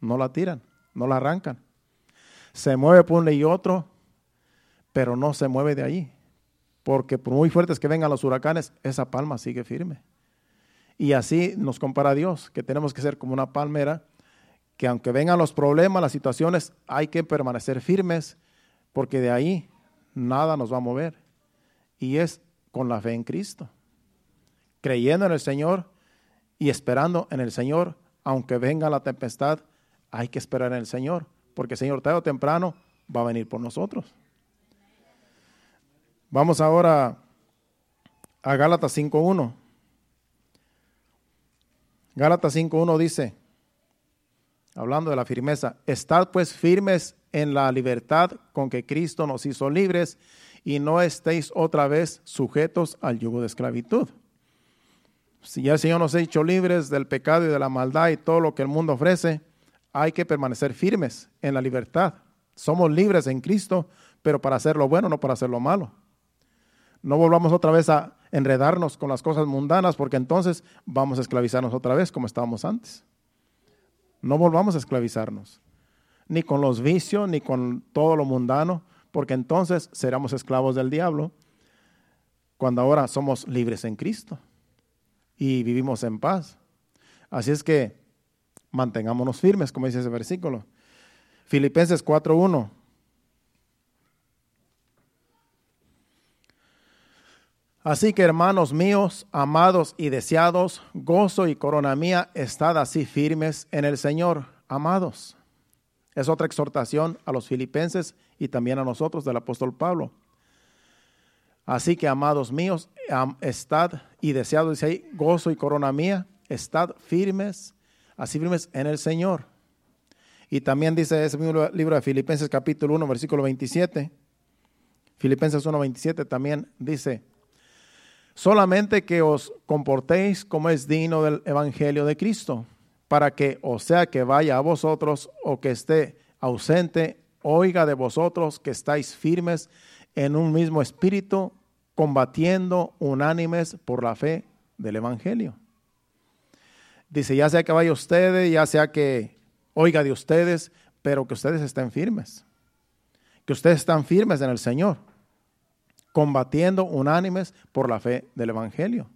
no la tiran, no la arrancan. Se mueve por uno y otro, pero no se mueve de ahí, porque por muy fuertes que vengan los huracanes, esa palma sigue firme. Y así nos compara Dios, que tenemos que ser como una palmera, que aunque vengan los problemas, las situaciones, hay que permanecer firmes, porque de ahí nada nos va a mover. Y es con la fe en Cristo, creyendo en el Señor y esperando en el Señor. Aunque venga la tempestad, hay que esperar en el Señor, porque el Señor tarde o temprano va a venir por nosotros. Vamos ahora a Gálatas cinco uno. Gálatas cinco uno dice, hablando de la firmeza: estad pues firmes en la libertad con que Cristo nos hizo libres, y no estéis otra vez sujetos al yugo de esclavitud. Si ya el Señor nos ha hecho libres del pecado y de la maldad y todo lo que el mundo ofrece, hay que permanecer firmes en la libertad. Somos libres en Cristo, pero para hacer lo bueno, no para hacer lo malo. No volvamos otra vez a enredarnos con las cosas mundanas, porque entonces vamos a esclavizarnos otra vez como estábamos antes. No volvamos a esclavizarnos, ni con los vicios, ni con todo lo mundano, porque entonces seremos esclavos del diablo, cuando ahora somos libres en Cristo y vivimos en paz. Así es que mantengámonos firmes, como dice ese versículo. Filipenses cuatro uno. Así que, hermanos míos, amados y deseados, gozo y corona mía, estad así firmes en el Señor, amados. Es otra exhortación a los filipenses y también a nosotros del apóstol Pablo. Así que, amados míos, estad y deseados, dice ahí, gozo y corona mía, estad firmes, así firmes en el Señor. Y también dice ese mismo libro de Filipenses capítulo uno, versículo veintisiete, Filipenses uno veintisiete también dice: solamente que os comportéis como es digno del Evangelio de Cristo, para que, o sea que vaya a vosotros o que esté ausente, oiga de vosotros que estáis firmes en un mismo espíritu, combatiendo unánimes por la fe del Evangelio. Dice, ya sea que vaya ustedes, ya sea que oiga de ustedes, pero que ustedes estén firmes, que ustedes están firmes en el Señor, combatiendo unánimes por la fe del Evangelio.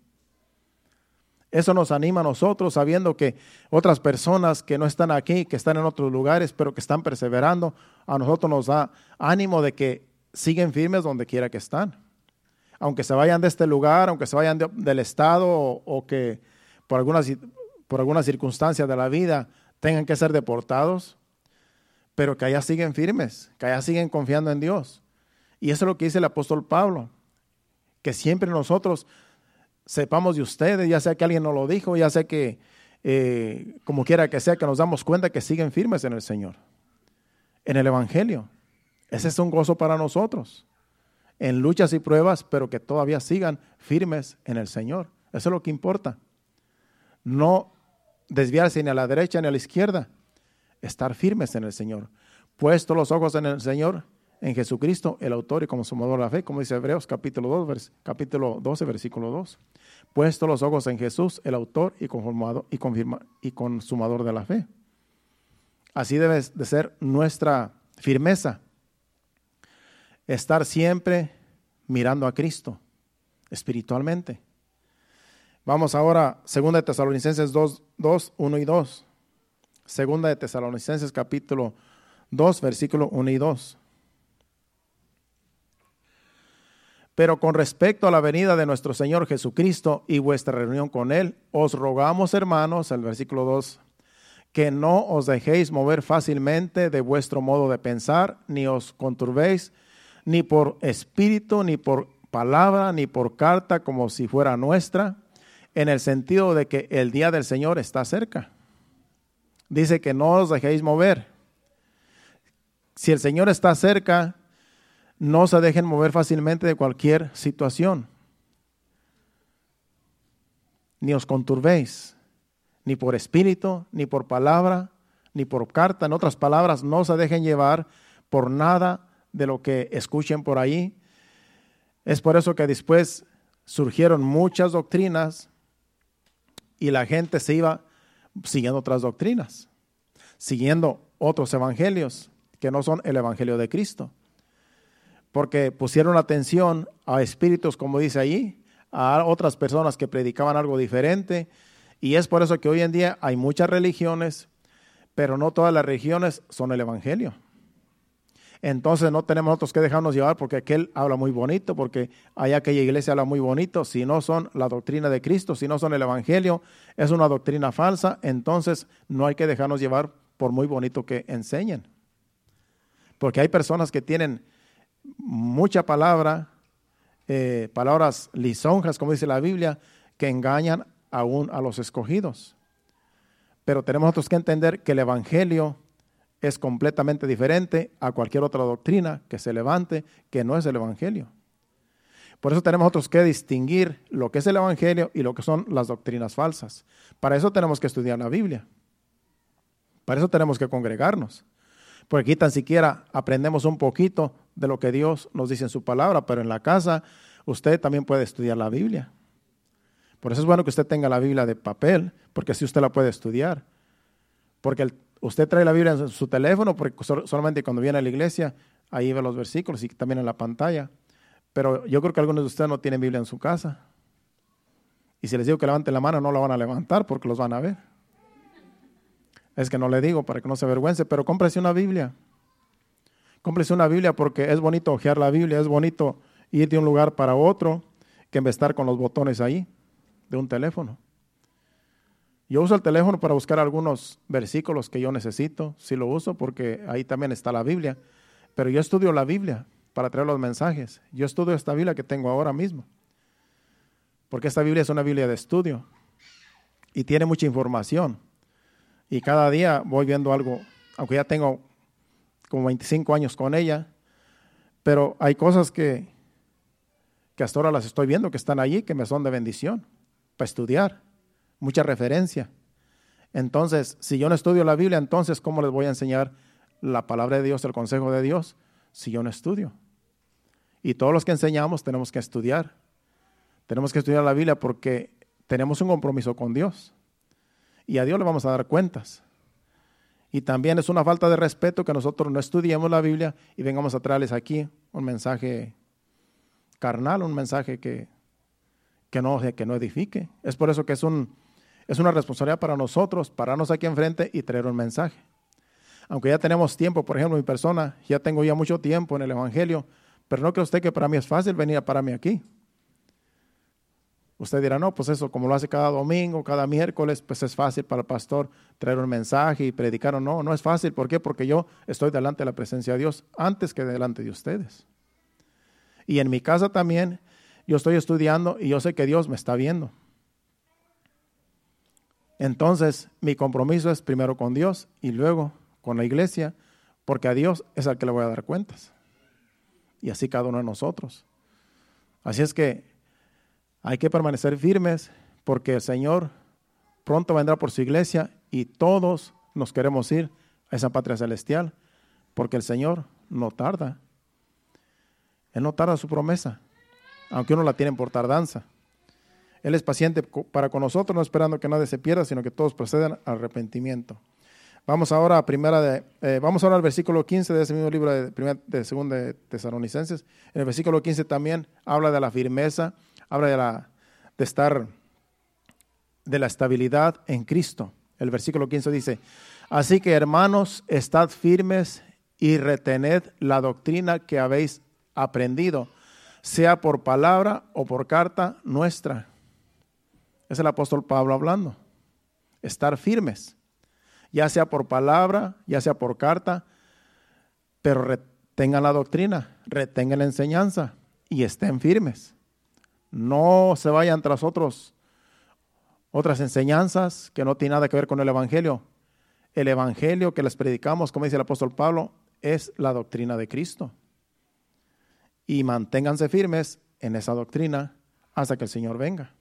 Eso nos anima a nosotros, sabiendo que otras personas que no están aquí, que están en otros lugares, pero que están perseverando, a nosotros nos da ánimo de que siguen firmes donde quiera que están. Aunque se vayan de este lugar, aunque se vayan de, del estado, o, o que por alguna, por alguna circunstancia de la vida tengan que ser deportados, pero que allá siguen firmes, que allá siguen confiando en Dios. Y eso es lo que dice el apóstol Pablo, que siempre nosotros sepamos de ustedes, ya sea que alguien nos lo dijo, ya sea que, eh, como quiera que sea, que nos damos cuenta que siguen firmes en el Señor, en el Evangelio, Ese es un gozo para nosotros, en luchas y pruebas, pero que todavía sigan firmes en el Señor. Eso es lo que importa. No desviarse ni a la derecha ni a la izquierda, estar firmes en el Señor. Puesto los ojos en el Señor, en Jesucristo, el autor y consumador de la fe, como dice Hebreos capítulo doce, versículo dos. Puesto los ojos en Jesús, el autor y, conformado, y, confirma, y consumador de la fe. Así debe de ser nuestra firmeza. Estar siempre mirando a Cristo, espiritualmente. Vamos ahora, segunda de Tesalonicenses dos, dos, uno y dos. Segunda de Tesalonicenses capítulo dos, versículo uno y dos. Pero con respecto a la venida de nuestro Señor Jesucristo y vuestra reunión con Él, os rogamos, hermanos, el versículo dos, que no os dejéis mover fácilmente de vuestro modo de pensar, ni os conturbéis, ni por espíritu, ni por palabra, ni por carta, como si fuera nuestra, en el sentido de que el día del Señor está cerca. Dice que no os dejéis mover. Si el Señor está cerca, no se dejen mover fácilmente de cualquier situación. Ni os conturbéis, ni por espíritu, ni por palabra, ni por carta. En otras palabras, no se dejen llevar por nada de lo que escuchen por ahí. Es por eso que después surgieron muchas doctrinas y la gente se iba siguiendo otras doctrinas, siguiendo otros evangelios que no son el evangelio de Cristo, porque pusieron atención a espíritus, como dice allí, a otras personas que predicaban algo diferente. Y es por eso que hoy en día hay muchas religiones, pero no todas las religiones son el evangelio. Entonces no tenemos nosotros que dejarnos llevar porque aquel habla muy bonito, porque hay aquella iglesia habla muy bonito. Si no son la doctrina de Cristo, si no son el evangelio, es una doctrina falsa. Entonces no hay que dejarnos llevar por muy bonito que enseñen. Porque hay personas que tienen mucha palabra, eh, palabras lisonjas, como dice la Biblia, que engañan aún a los escogidos. Pero tenemos nosotros que entender que el evangelio es completamente diferente a cualquier otra doctrina que se levante, que no es el evangelio. Por eso tenemos nosotros que distinguir lo que es el evangelio y lo que son las doctrinas falsas. Para eso tenemos que estudiar la Biblia. Para eso tenemos que congregarnos. Porque aquí tan siquiera aprendemos un poquito de lo que Dios nos dice en su palabra, pero en la casa usted también puede estudiar la Biblia. Por eso es bueno que usted tenga la Biblia de papel, porque así usted la puede estudiar. Porque el usted trae la Biblia en su teléfono, porque solamente cuando viene a la iglesia, ahí ve los versículos y también en la pantalla. Pero yo creo que algunos de ustedes no tienen Biblia en su casa. Y si les digo que levanten la mano, no la van a levantar porque los van a ver. Es que no le digo para que no se avergüence, pero cómprese una Biblia. Cómprese una Biblia porque es bonito hojear la Biblia, es bonito ir de un lugar para otro que en vez de estar con los botones ahí de un teléfono. Yo uso el teléfono para buscar algunos versículos que yo necesito, si lo uso, porque ahí también está la Biblia. Pero yo estudio la Biblia para traer los mensajes. Yo estudio esta Biblia que tengo ahora mismo, porque esta Biblia es una Biblia de estudio y tiene mucha información. Y cada día voy viendo algo, aunque ya tengo como veinticinco años con ella, pero hay cosas que, que hasta ahora las estoy viendo, que están allí, que me son de bendición para estudiar. Mucha referencia. Entonces, si yo no estudio la Biblia, entonces, ¿cómo les voy a enseñar la palabra de Dios, el consejo de Dios, si yo no estudio? Y todos los que enseñamos tenemos que estudiar. Tenemos que estudiar la Biblia porque tenemos un compromiso con Dios. Y a Dios le vamos a dar cuentas. Y también es una falta de respeto que nosotros no estudiemos la Biblia y vengamos a traerles aquí un mensaje carnal, un mensaje que, que, no, que no edifique. Es por eso que es un... Es una responsabilidad para nosotros pararnos aquí enfrente y traer un mensaje. Aunque ya tenemos tiempo, por ejemplo, mi persona, ya tengo ya mucho tiempo en el evangelio, pero no cree usted que para mí es fácil venir a pararme aquí. Usted dirá, no, pues eso, como lo hace cada domingo, cada miércoles, pues es fácil para el pastor traer un mensaje y predicar. O no, no es fácil. ¿Por qué? Porque yo estoy delante de la presencia de Dios antes que delante de ustedes. Y en mi casa también, yo estoy estudiando y yo sé que Dios me está viendo. Entonces, mi compromiso es primero con Dios y luego con la iglesia, porque a Dios es al que le voy a dar cuentas. y así cada uno de nosotros. Así es que hay que permanecer firmes porque el Señor pronto vendrá por su iglesia y todos nos queremos ir a esa patria celestial porque el Señor no tarda. Él no tarda su promesa, aunque uno la tiene por tardanza. Él es paciente para con nosotros, no esperando que nadie se pierda, sino que todos procedan al arrepentimiento. Vamos ahora a primera de, eh, vamos ahora al versículo quince de ese mismo libro de primera de segunda de Tesalonicenses. En el versículo quince también habla de la firmeza, habla de la de estar de la estabilidad en Cristo. El versículo quince dice: "Así que, hermanos, estad firmes y retened la doctrina que habéis aprendido, sea por palabra o por carta nuestra." Es el apóstol Pablo hablando. Estar firmes, ya sea por palabra, ya sea por carta, pero retengan la doctrina, retengan la enseñanza y estén firmes. No se vayan tras otros, otras enseñanzas que no tienen nada que ver con el Evangelio. El Evangelio que les predicamos, como dice el apóstol Pablo, es la doctrina de Cristo. Y manténganse firmes en esa doctrina hasta que el Señor venga.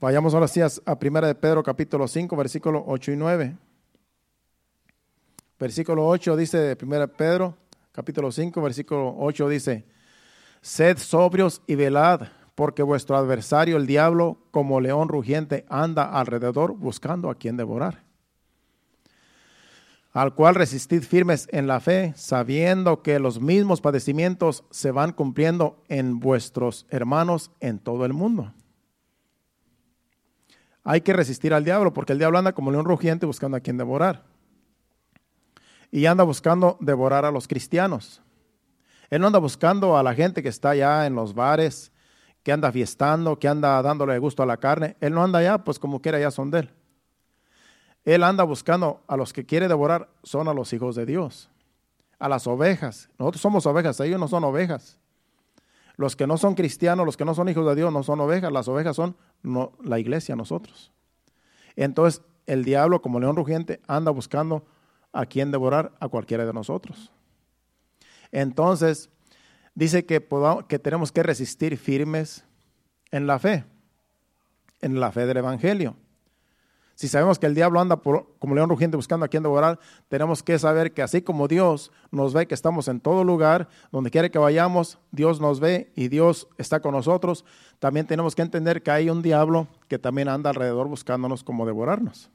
Vayamos ahora sí a primera de Pedro capítulo cinco, versículos ocho y nueve. Versículo ocho dice de primera de Pedro capítulo cinco, versículo ocho dice: "Sed sobrios y velad, porque vuestro adversario el diablo, como león rugiente, anda alrededor buscando a quien devorar. Al cual resistid firmes en la fe, sabiendo que los mismos padecimientos se van cumpliendo en vuestros hermanos en todo el mundo." Hay que resistir al diablo porque el diablo anda como león rugiente buscando a quien devorar. Y anda buscando devorar a los cristianos. Él no anda buscando a la gente que está allá en los bares, que anda fiestando, que anda dándole gusto a la carne. Él no anda allá, pues como quiera ya son de él. Él anda buscando a los que quiere devorar, son a los hijos de Dios, a las ovejas. Nosotros somos ovejas, ellos no son ovejas. Los que no son cristianos, los que no son hijos de Dios, no son ovejas. Las ovejas son no, la iglesia, nosotros. Entonces, el diablo, como león rugiente, anda buscando a quien devorar a cualquiera de nosotros. Entonces, dice que, podamos, que tenemos que resistir firmes en la fe, en la fe del Evangelio. Si sabemos que el diablo anda por, como león rugiente buscando a quien devorar, tenemos que saber que así como Dios nos ve, que estamos en todo lugar, donde quiera que vayamos, Dios nos ve y Dios está con nosotros, también tenemos que entender que hay un diablo que también anda alrededor buscándonos como devorarnos.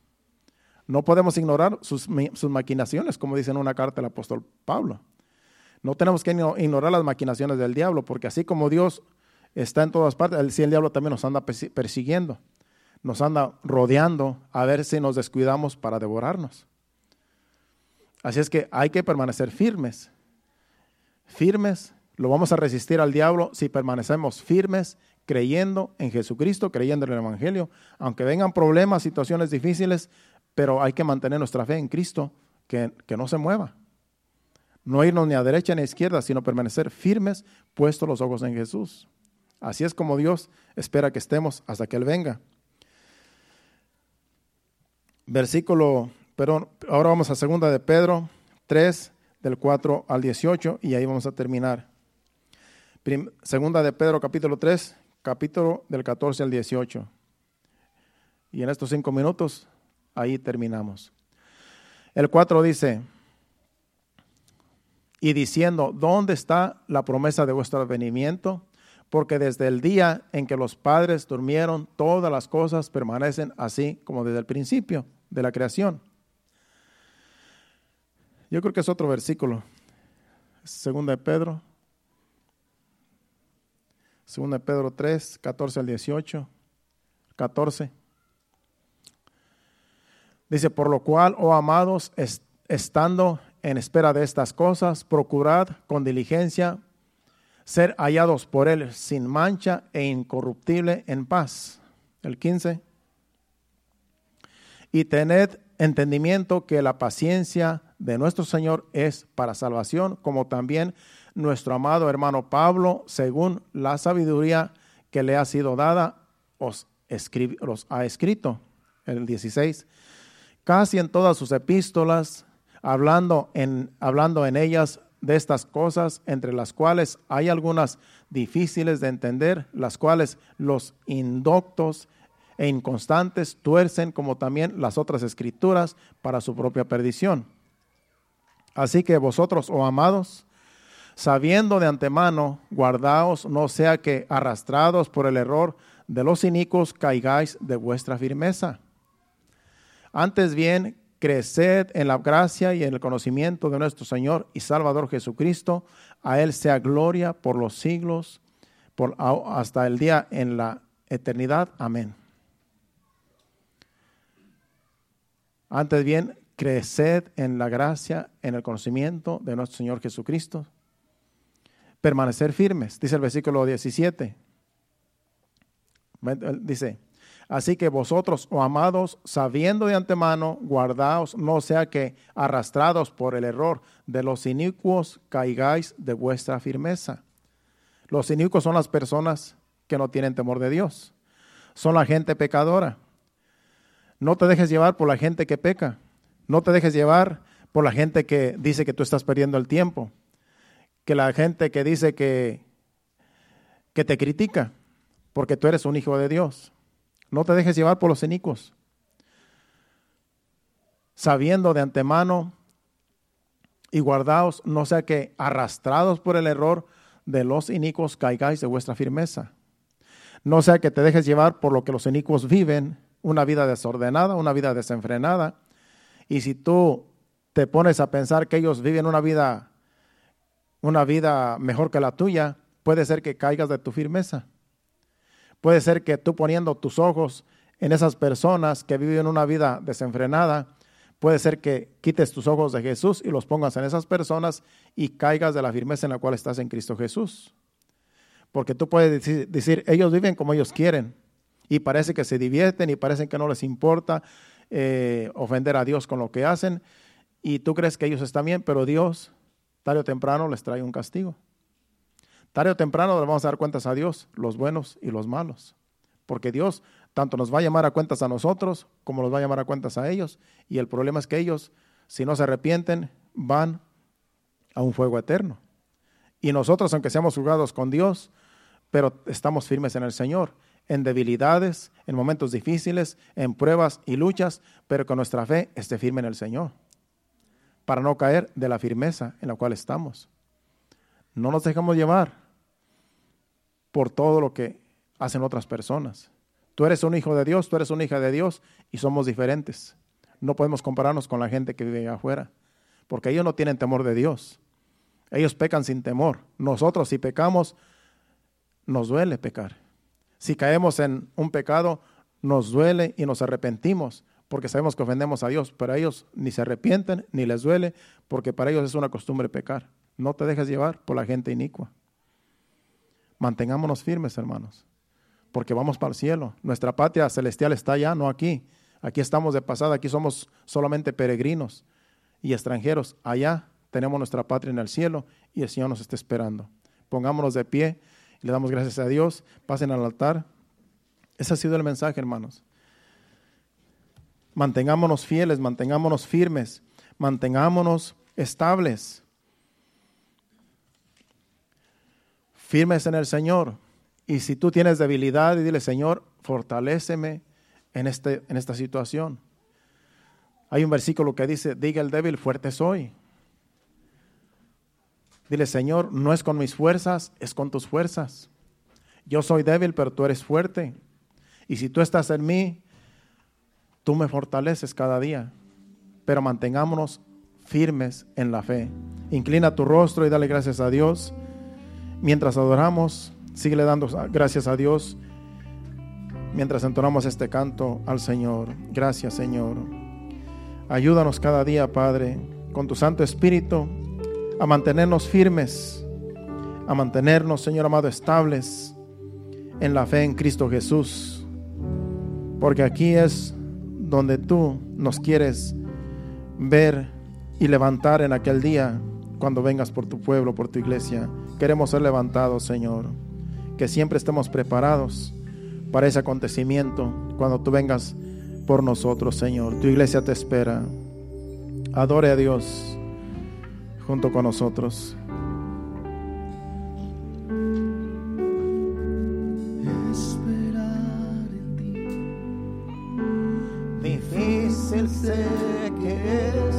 No podemos ignorar sus, sus maquinaciones, como dice en una carta el apóstol Pablo. No tenemos que ignorar las maquinaciones del diablo, porque así como Dios está en todas partes, el diablo también nos anda persiguiendo, nos anda rodeando a ver si nos descuidamos para devorarnos. Así es que hay que permanecer firmes. Firmes, lo vamos a resistir al diablo si permanecemos firmes, creyendo en Jesucristo, creyendo en el Evangelio. Aunque vengan problemas, situaciones difíciles, pero hay que mantener nuestra fe en Cristo, que, que no se mueva. No irnos ni a derecha ni a izquierda, sino permanecer firmes, puestos los ojos en Jesús. Así es como Dios espera que estemos hasta que Él venga. Versículo, perdón, ahora vamos a segunda de Pedro tres, del cuatro al dieciocho, y ahí vamos a terminar. Prim, segunda de Pedro, capítulo tres, capítulo del catorce al dieciocho. Y en estos cinco minutos, ahí terminamos. El cuatro dice: "Y diciendo, ¿dónde está la promesa de vuestro advenimiento? Porque desde el día en que los padres durmieron, todas las cosas permanecen así como desde el principio de la creación." Yo creo que es otro versículo. Segunda de Pedro. Segunda de Pedro tres, catorce al dieciocho. catorce. Dice: "Por lo cual, oh amados, estando en espera de estas cosas, procurad con diligencia ser hallados por Él sin mancha e incorruptible en paz." El quince. "Y tened entendimiento que la paciencia de nuestro Señor es para salvación, como también nuestro amado hermano Pablo, según la sabiduría que le ha sido dada, os, escribe, os ha escrito." El dieciséis. "Casi en todas sus epístolas, Hablando en, hablando en ellas de estas cosas, entre las cuales hay algunas difíciles de entender, las cuales los indoctos e inconstantes tuercen, como también las otras escrituras, para su propia perdición. Así que vosotros, oh amados, sabiendo de antemano, guardaos, no sea que arrastrados por el error de los cínicos caigáis de vuestra firmeza. Antes bien, creced en la gracia y en el conocimiento de nuestro Señor y Salvador Jesucristo. A Él sea gloria por los siglos, por, hasta el día en la eternidad. Amén. Antes bien, creced en la gracia, en el conocimiento de nuestro Señor Jesucristo. Permanecer firmes, dice el versículo diecisiete. Dice, así que vosotros, oh amados, sabiendo de antemano, guardaos, no sea que arrastrados por el error de los inicuos caigáis de vuestra firmeza. Los inicuos son las personas que no tienen temor de Dios. Son la gente pecadora. No te dejes llevar por la gente que peca. No te dejes llevar por la gente que dice que tú estás perdiendo el tiempo. Que la gente que dice que, que te critica porque tú eres un hijo de Dios. No te dejes llevar por los inicuos. Sabiendo de antemano y guardaos, no sea que arrastrados por el error de los inicuos caigáis de vuestra firmeza. No sea que te dejes llevar por lo que los inicuos viven, una vida desordenada, una vida desenfrenada. Y si tú te pones a pensar que ellos viven una vida, una vida mejor que la tuya, puede ser que caigas de tu firmeza. Puede ser que tú, poniendo tus ojos en esas personas que viven una vida desenfrenada, puede ser que quites tus ojos de Jesús y los pongas en esas personas y caigas de la firmeza en la cual estás en Cristo Jesús. Porque tú puedes decir, ellos viven como ellos quieren. Y parece que se divierten y parece que no les importa eh, ofender a Dios con lo que hacen. Y tú crees que ellos están bien, pero Dios tarde o temprano les trae un castigo. Tarde o temprano les vamos a dar cuentas a Dios, los buenos y los malos. Porque Dios tanto nos va a llamar a cuentas a nosotros como nos va a llamar a cuentas a ellos. Y el problema es que ellos, si no se arrepienten, van a un fuego eterno. Y nosotros, aunque seamos juzgados con Dios, pero estamos firmes en el Señor, en debilidades, en momentos difíciles, en pruebas y luchas, pero que nuestra fe esté firme en el Señor, para no caer de la firmeza en la cual estamos. No nos dejamos llevar por todo lo que hacen otras personas. Tú eres un hijo de Dios, tú eres una hija de Dios y somos diferentes. No podemos compararnos con la gente que vive afuera, porque ellos no tienen temor de Dios. Ellos pecan sin temor. Nosotros, si pecamos, nos duele pecar. Si caemos en un pecado, nos duele y nos arrepentimos porque sabemos que ofendemos a Dios, pero ellos ni se arrepienten ni les duele porque para ellos es una costumbre pecar. No te dejes llevar por la gente inicua. Mantengámonos firmes, hermanos, porque vamos para el cielo. Nuestra patria celestial está allá, no aquí. Aquí estamos de pasada, aquí somos solamente peregrinos y extranjeros. Allá tenemos nuestra patria en el cielo y el Señor nos está esperando. Pongámonos de pie. Le damos gracias a Dios. Pasen al altar. Ese ha sido el mensaje, hermanos. Mantengámonos fieles, mantengámonos firmes, mantengámonos estables. Firmes en el Señor. Y si tú tienes debilidad, dile, Señor, fortaléceme en, este, en esta situación. Hay un versículo que dice, diga el débil, fuerte soy. Dile, Señor, no es con mis fuerzas, es con tus fuerzas. Yo soy débil, pero tú eres fuerte. Y si tú estás en mí, tú me fortaleces cada día. Pero mantengámonos firmes en la fe. Inclina tu rostro y dale gracias a Dios. Mientras adoramos, síguele dando gracias a Dios. Mientras entonamos este canto al Señor. Gracias, Señor. Ayúdanos cada día, Padre, con tu Santo Espíritu, a mantenernos firmes, a mantenernos, Señor amado, estables en la fe en Cristo Jesús, porque aquí es donde tú nos quieres ver y levantar en aquel día cuando vengas por tu pueblo, por tu iglesia. Queremos ser levantados, Señor, que siempre estemos preparados para ese acontecimiento cuando tú vengas por nosotros, Señor. Tu iglesia te espera. Adore a Dios. junto con nosotros. Esperar en ti, difícil sé que es,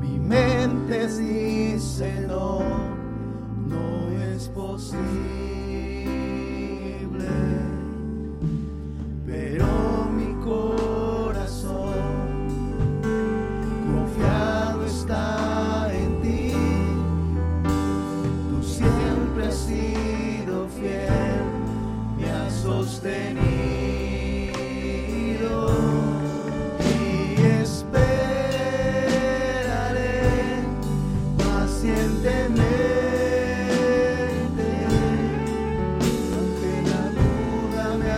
mi mente dice no, no es posible, pero mi corazón confiado está. Sostenido y esperaré pacientemente, aunque la duda me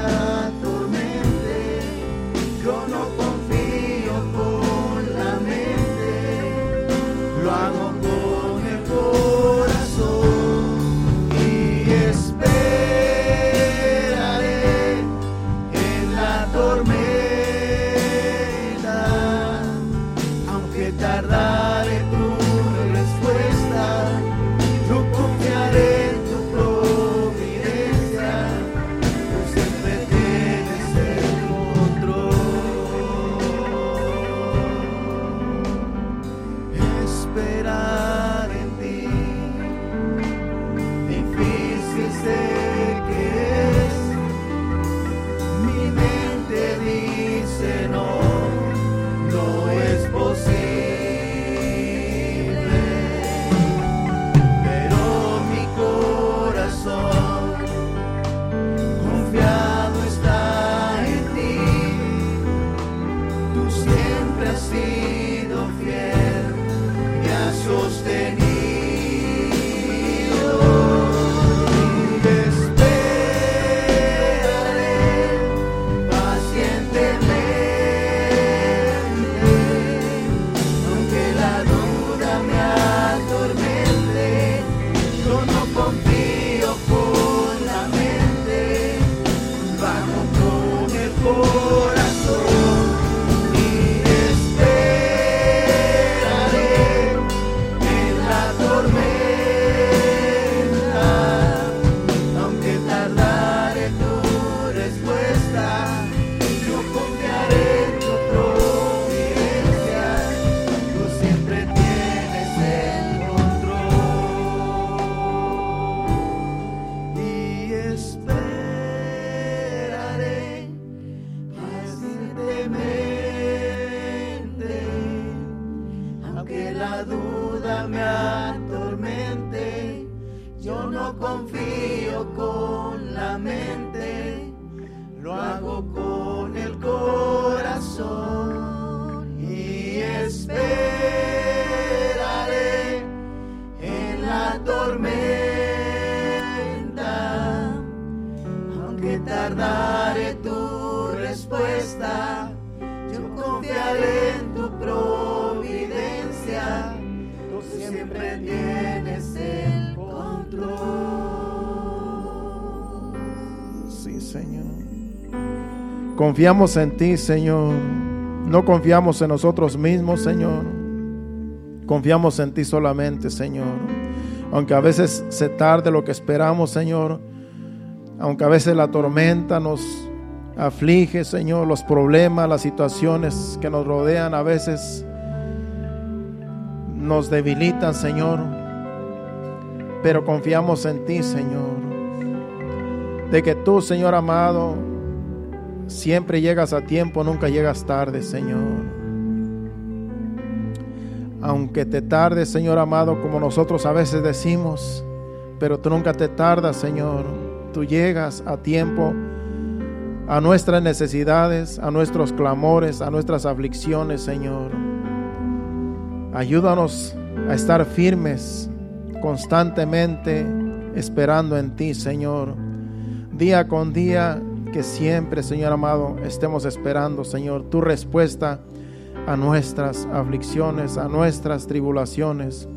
atormente, yo no confío con la mente, lo hago con el corazón y espero. Confiamos en ti, Señor. No confiamos en nosotros mismos, Señor. Confiamos en ti solamente, Señor. Aunque a veces se tarde lo que esperamos, Señor. Aunque a veces la tormenta nos aflige, Señor. Los problemas, las situaciones que nos rodean a veces nos debilitan, Señor. Pero confiamos en ti, Señor. De que tú, Señor amado, siempre llegas a tiempo, nunca llegas tarde, Señor. Aunque te tardes, Señor amado, como nosotros a veces decimos, pero tú nunca te tardas, Señor. Tú llegas a tiempo a nuestras necesidades, a nuestros clamores, a nuestras aflicciones, Señor. Ayúdanos a estar firmes, constantemente esperando en ti, Señor. Día con día, que siempre, Señor amado, estemos esperando, Señor, tu respuesta a nuestras aflicciones, a nuestras tribulaciones.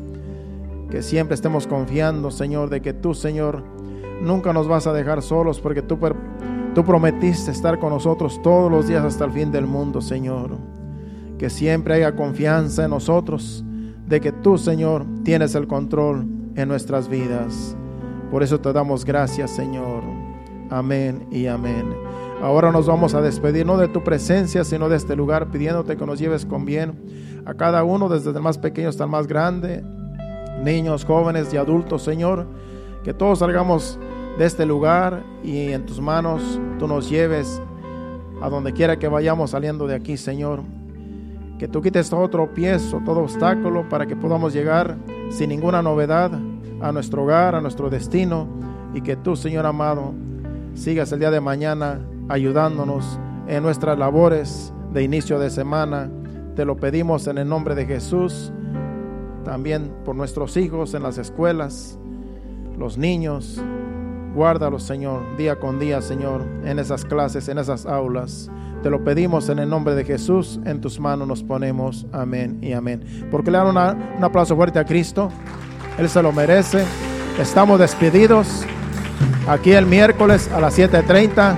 Que siempre estemos confiando, Señor, de que tú, Señor, nunca nos vas a dejar solos, porque tú, tú prometiste estar con nosotros todos los días hasta el fin del mundo, Señor. Que siempre haya confianza en nosotros de que tú, Señor, tienes el control en nuestras vidas. Por eso te damos gracias, Señor. Amén y amén. Ahora nos vamos a despedir, no de tu presencia, sino de este lugar, pidiéndote que nos lleves con bien a cada uno, desde el más pequeño hasta el más grande, niños, jóvenes y adultos, Señor. Que todos salgamos de este lugar y en tus manos tú nos lleves a donde quiera que vayamos saliendo de aquí, Señor. Que tú quites todo tropiezo, todo obstáculo, para que podamos llegar sin ninguna novedad a nuestro hogar, a nuestro destino, y que tú, Señor amado, sigas el día de mañana ayudándonos en nuestras labores de inicio de semana. Te lo pedimos en el nombre de Jesús, también por nuestros hijos en las escuelas, los niños. Guárdalos, Señor, día con día, Señor, en esas clases, en esas aulas. Te lo pedimos en el nombre de Jesús. En tus manos nos ponemos. Amén y amén. Porque le dan una, un aplauso fuerte a Cristo. Él se lo merece. Estamos despedidos. Aquí el miércoles a las siete treinta.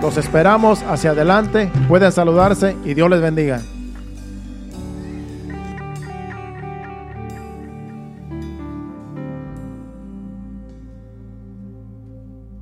Los esperamos hacia adelante. Pueden saludarse y Dios les bendiga.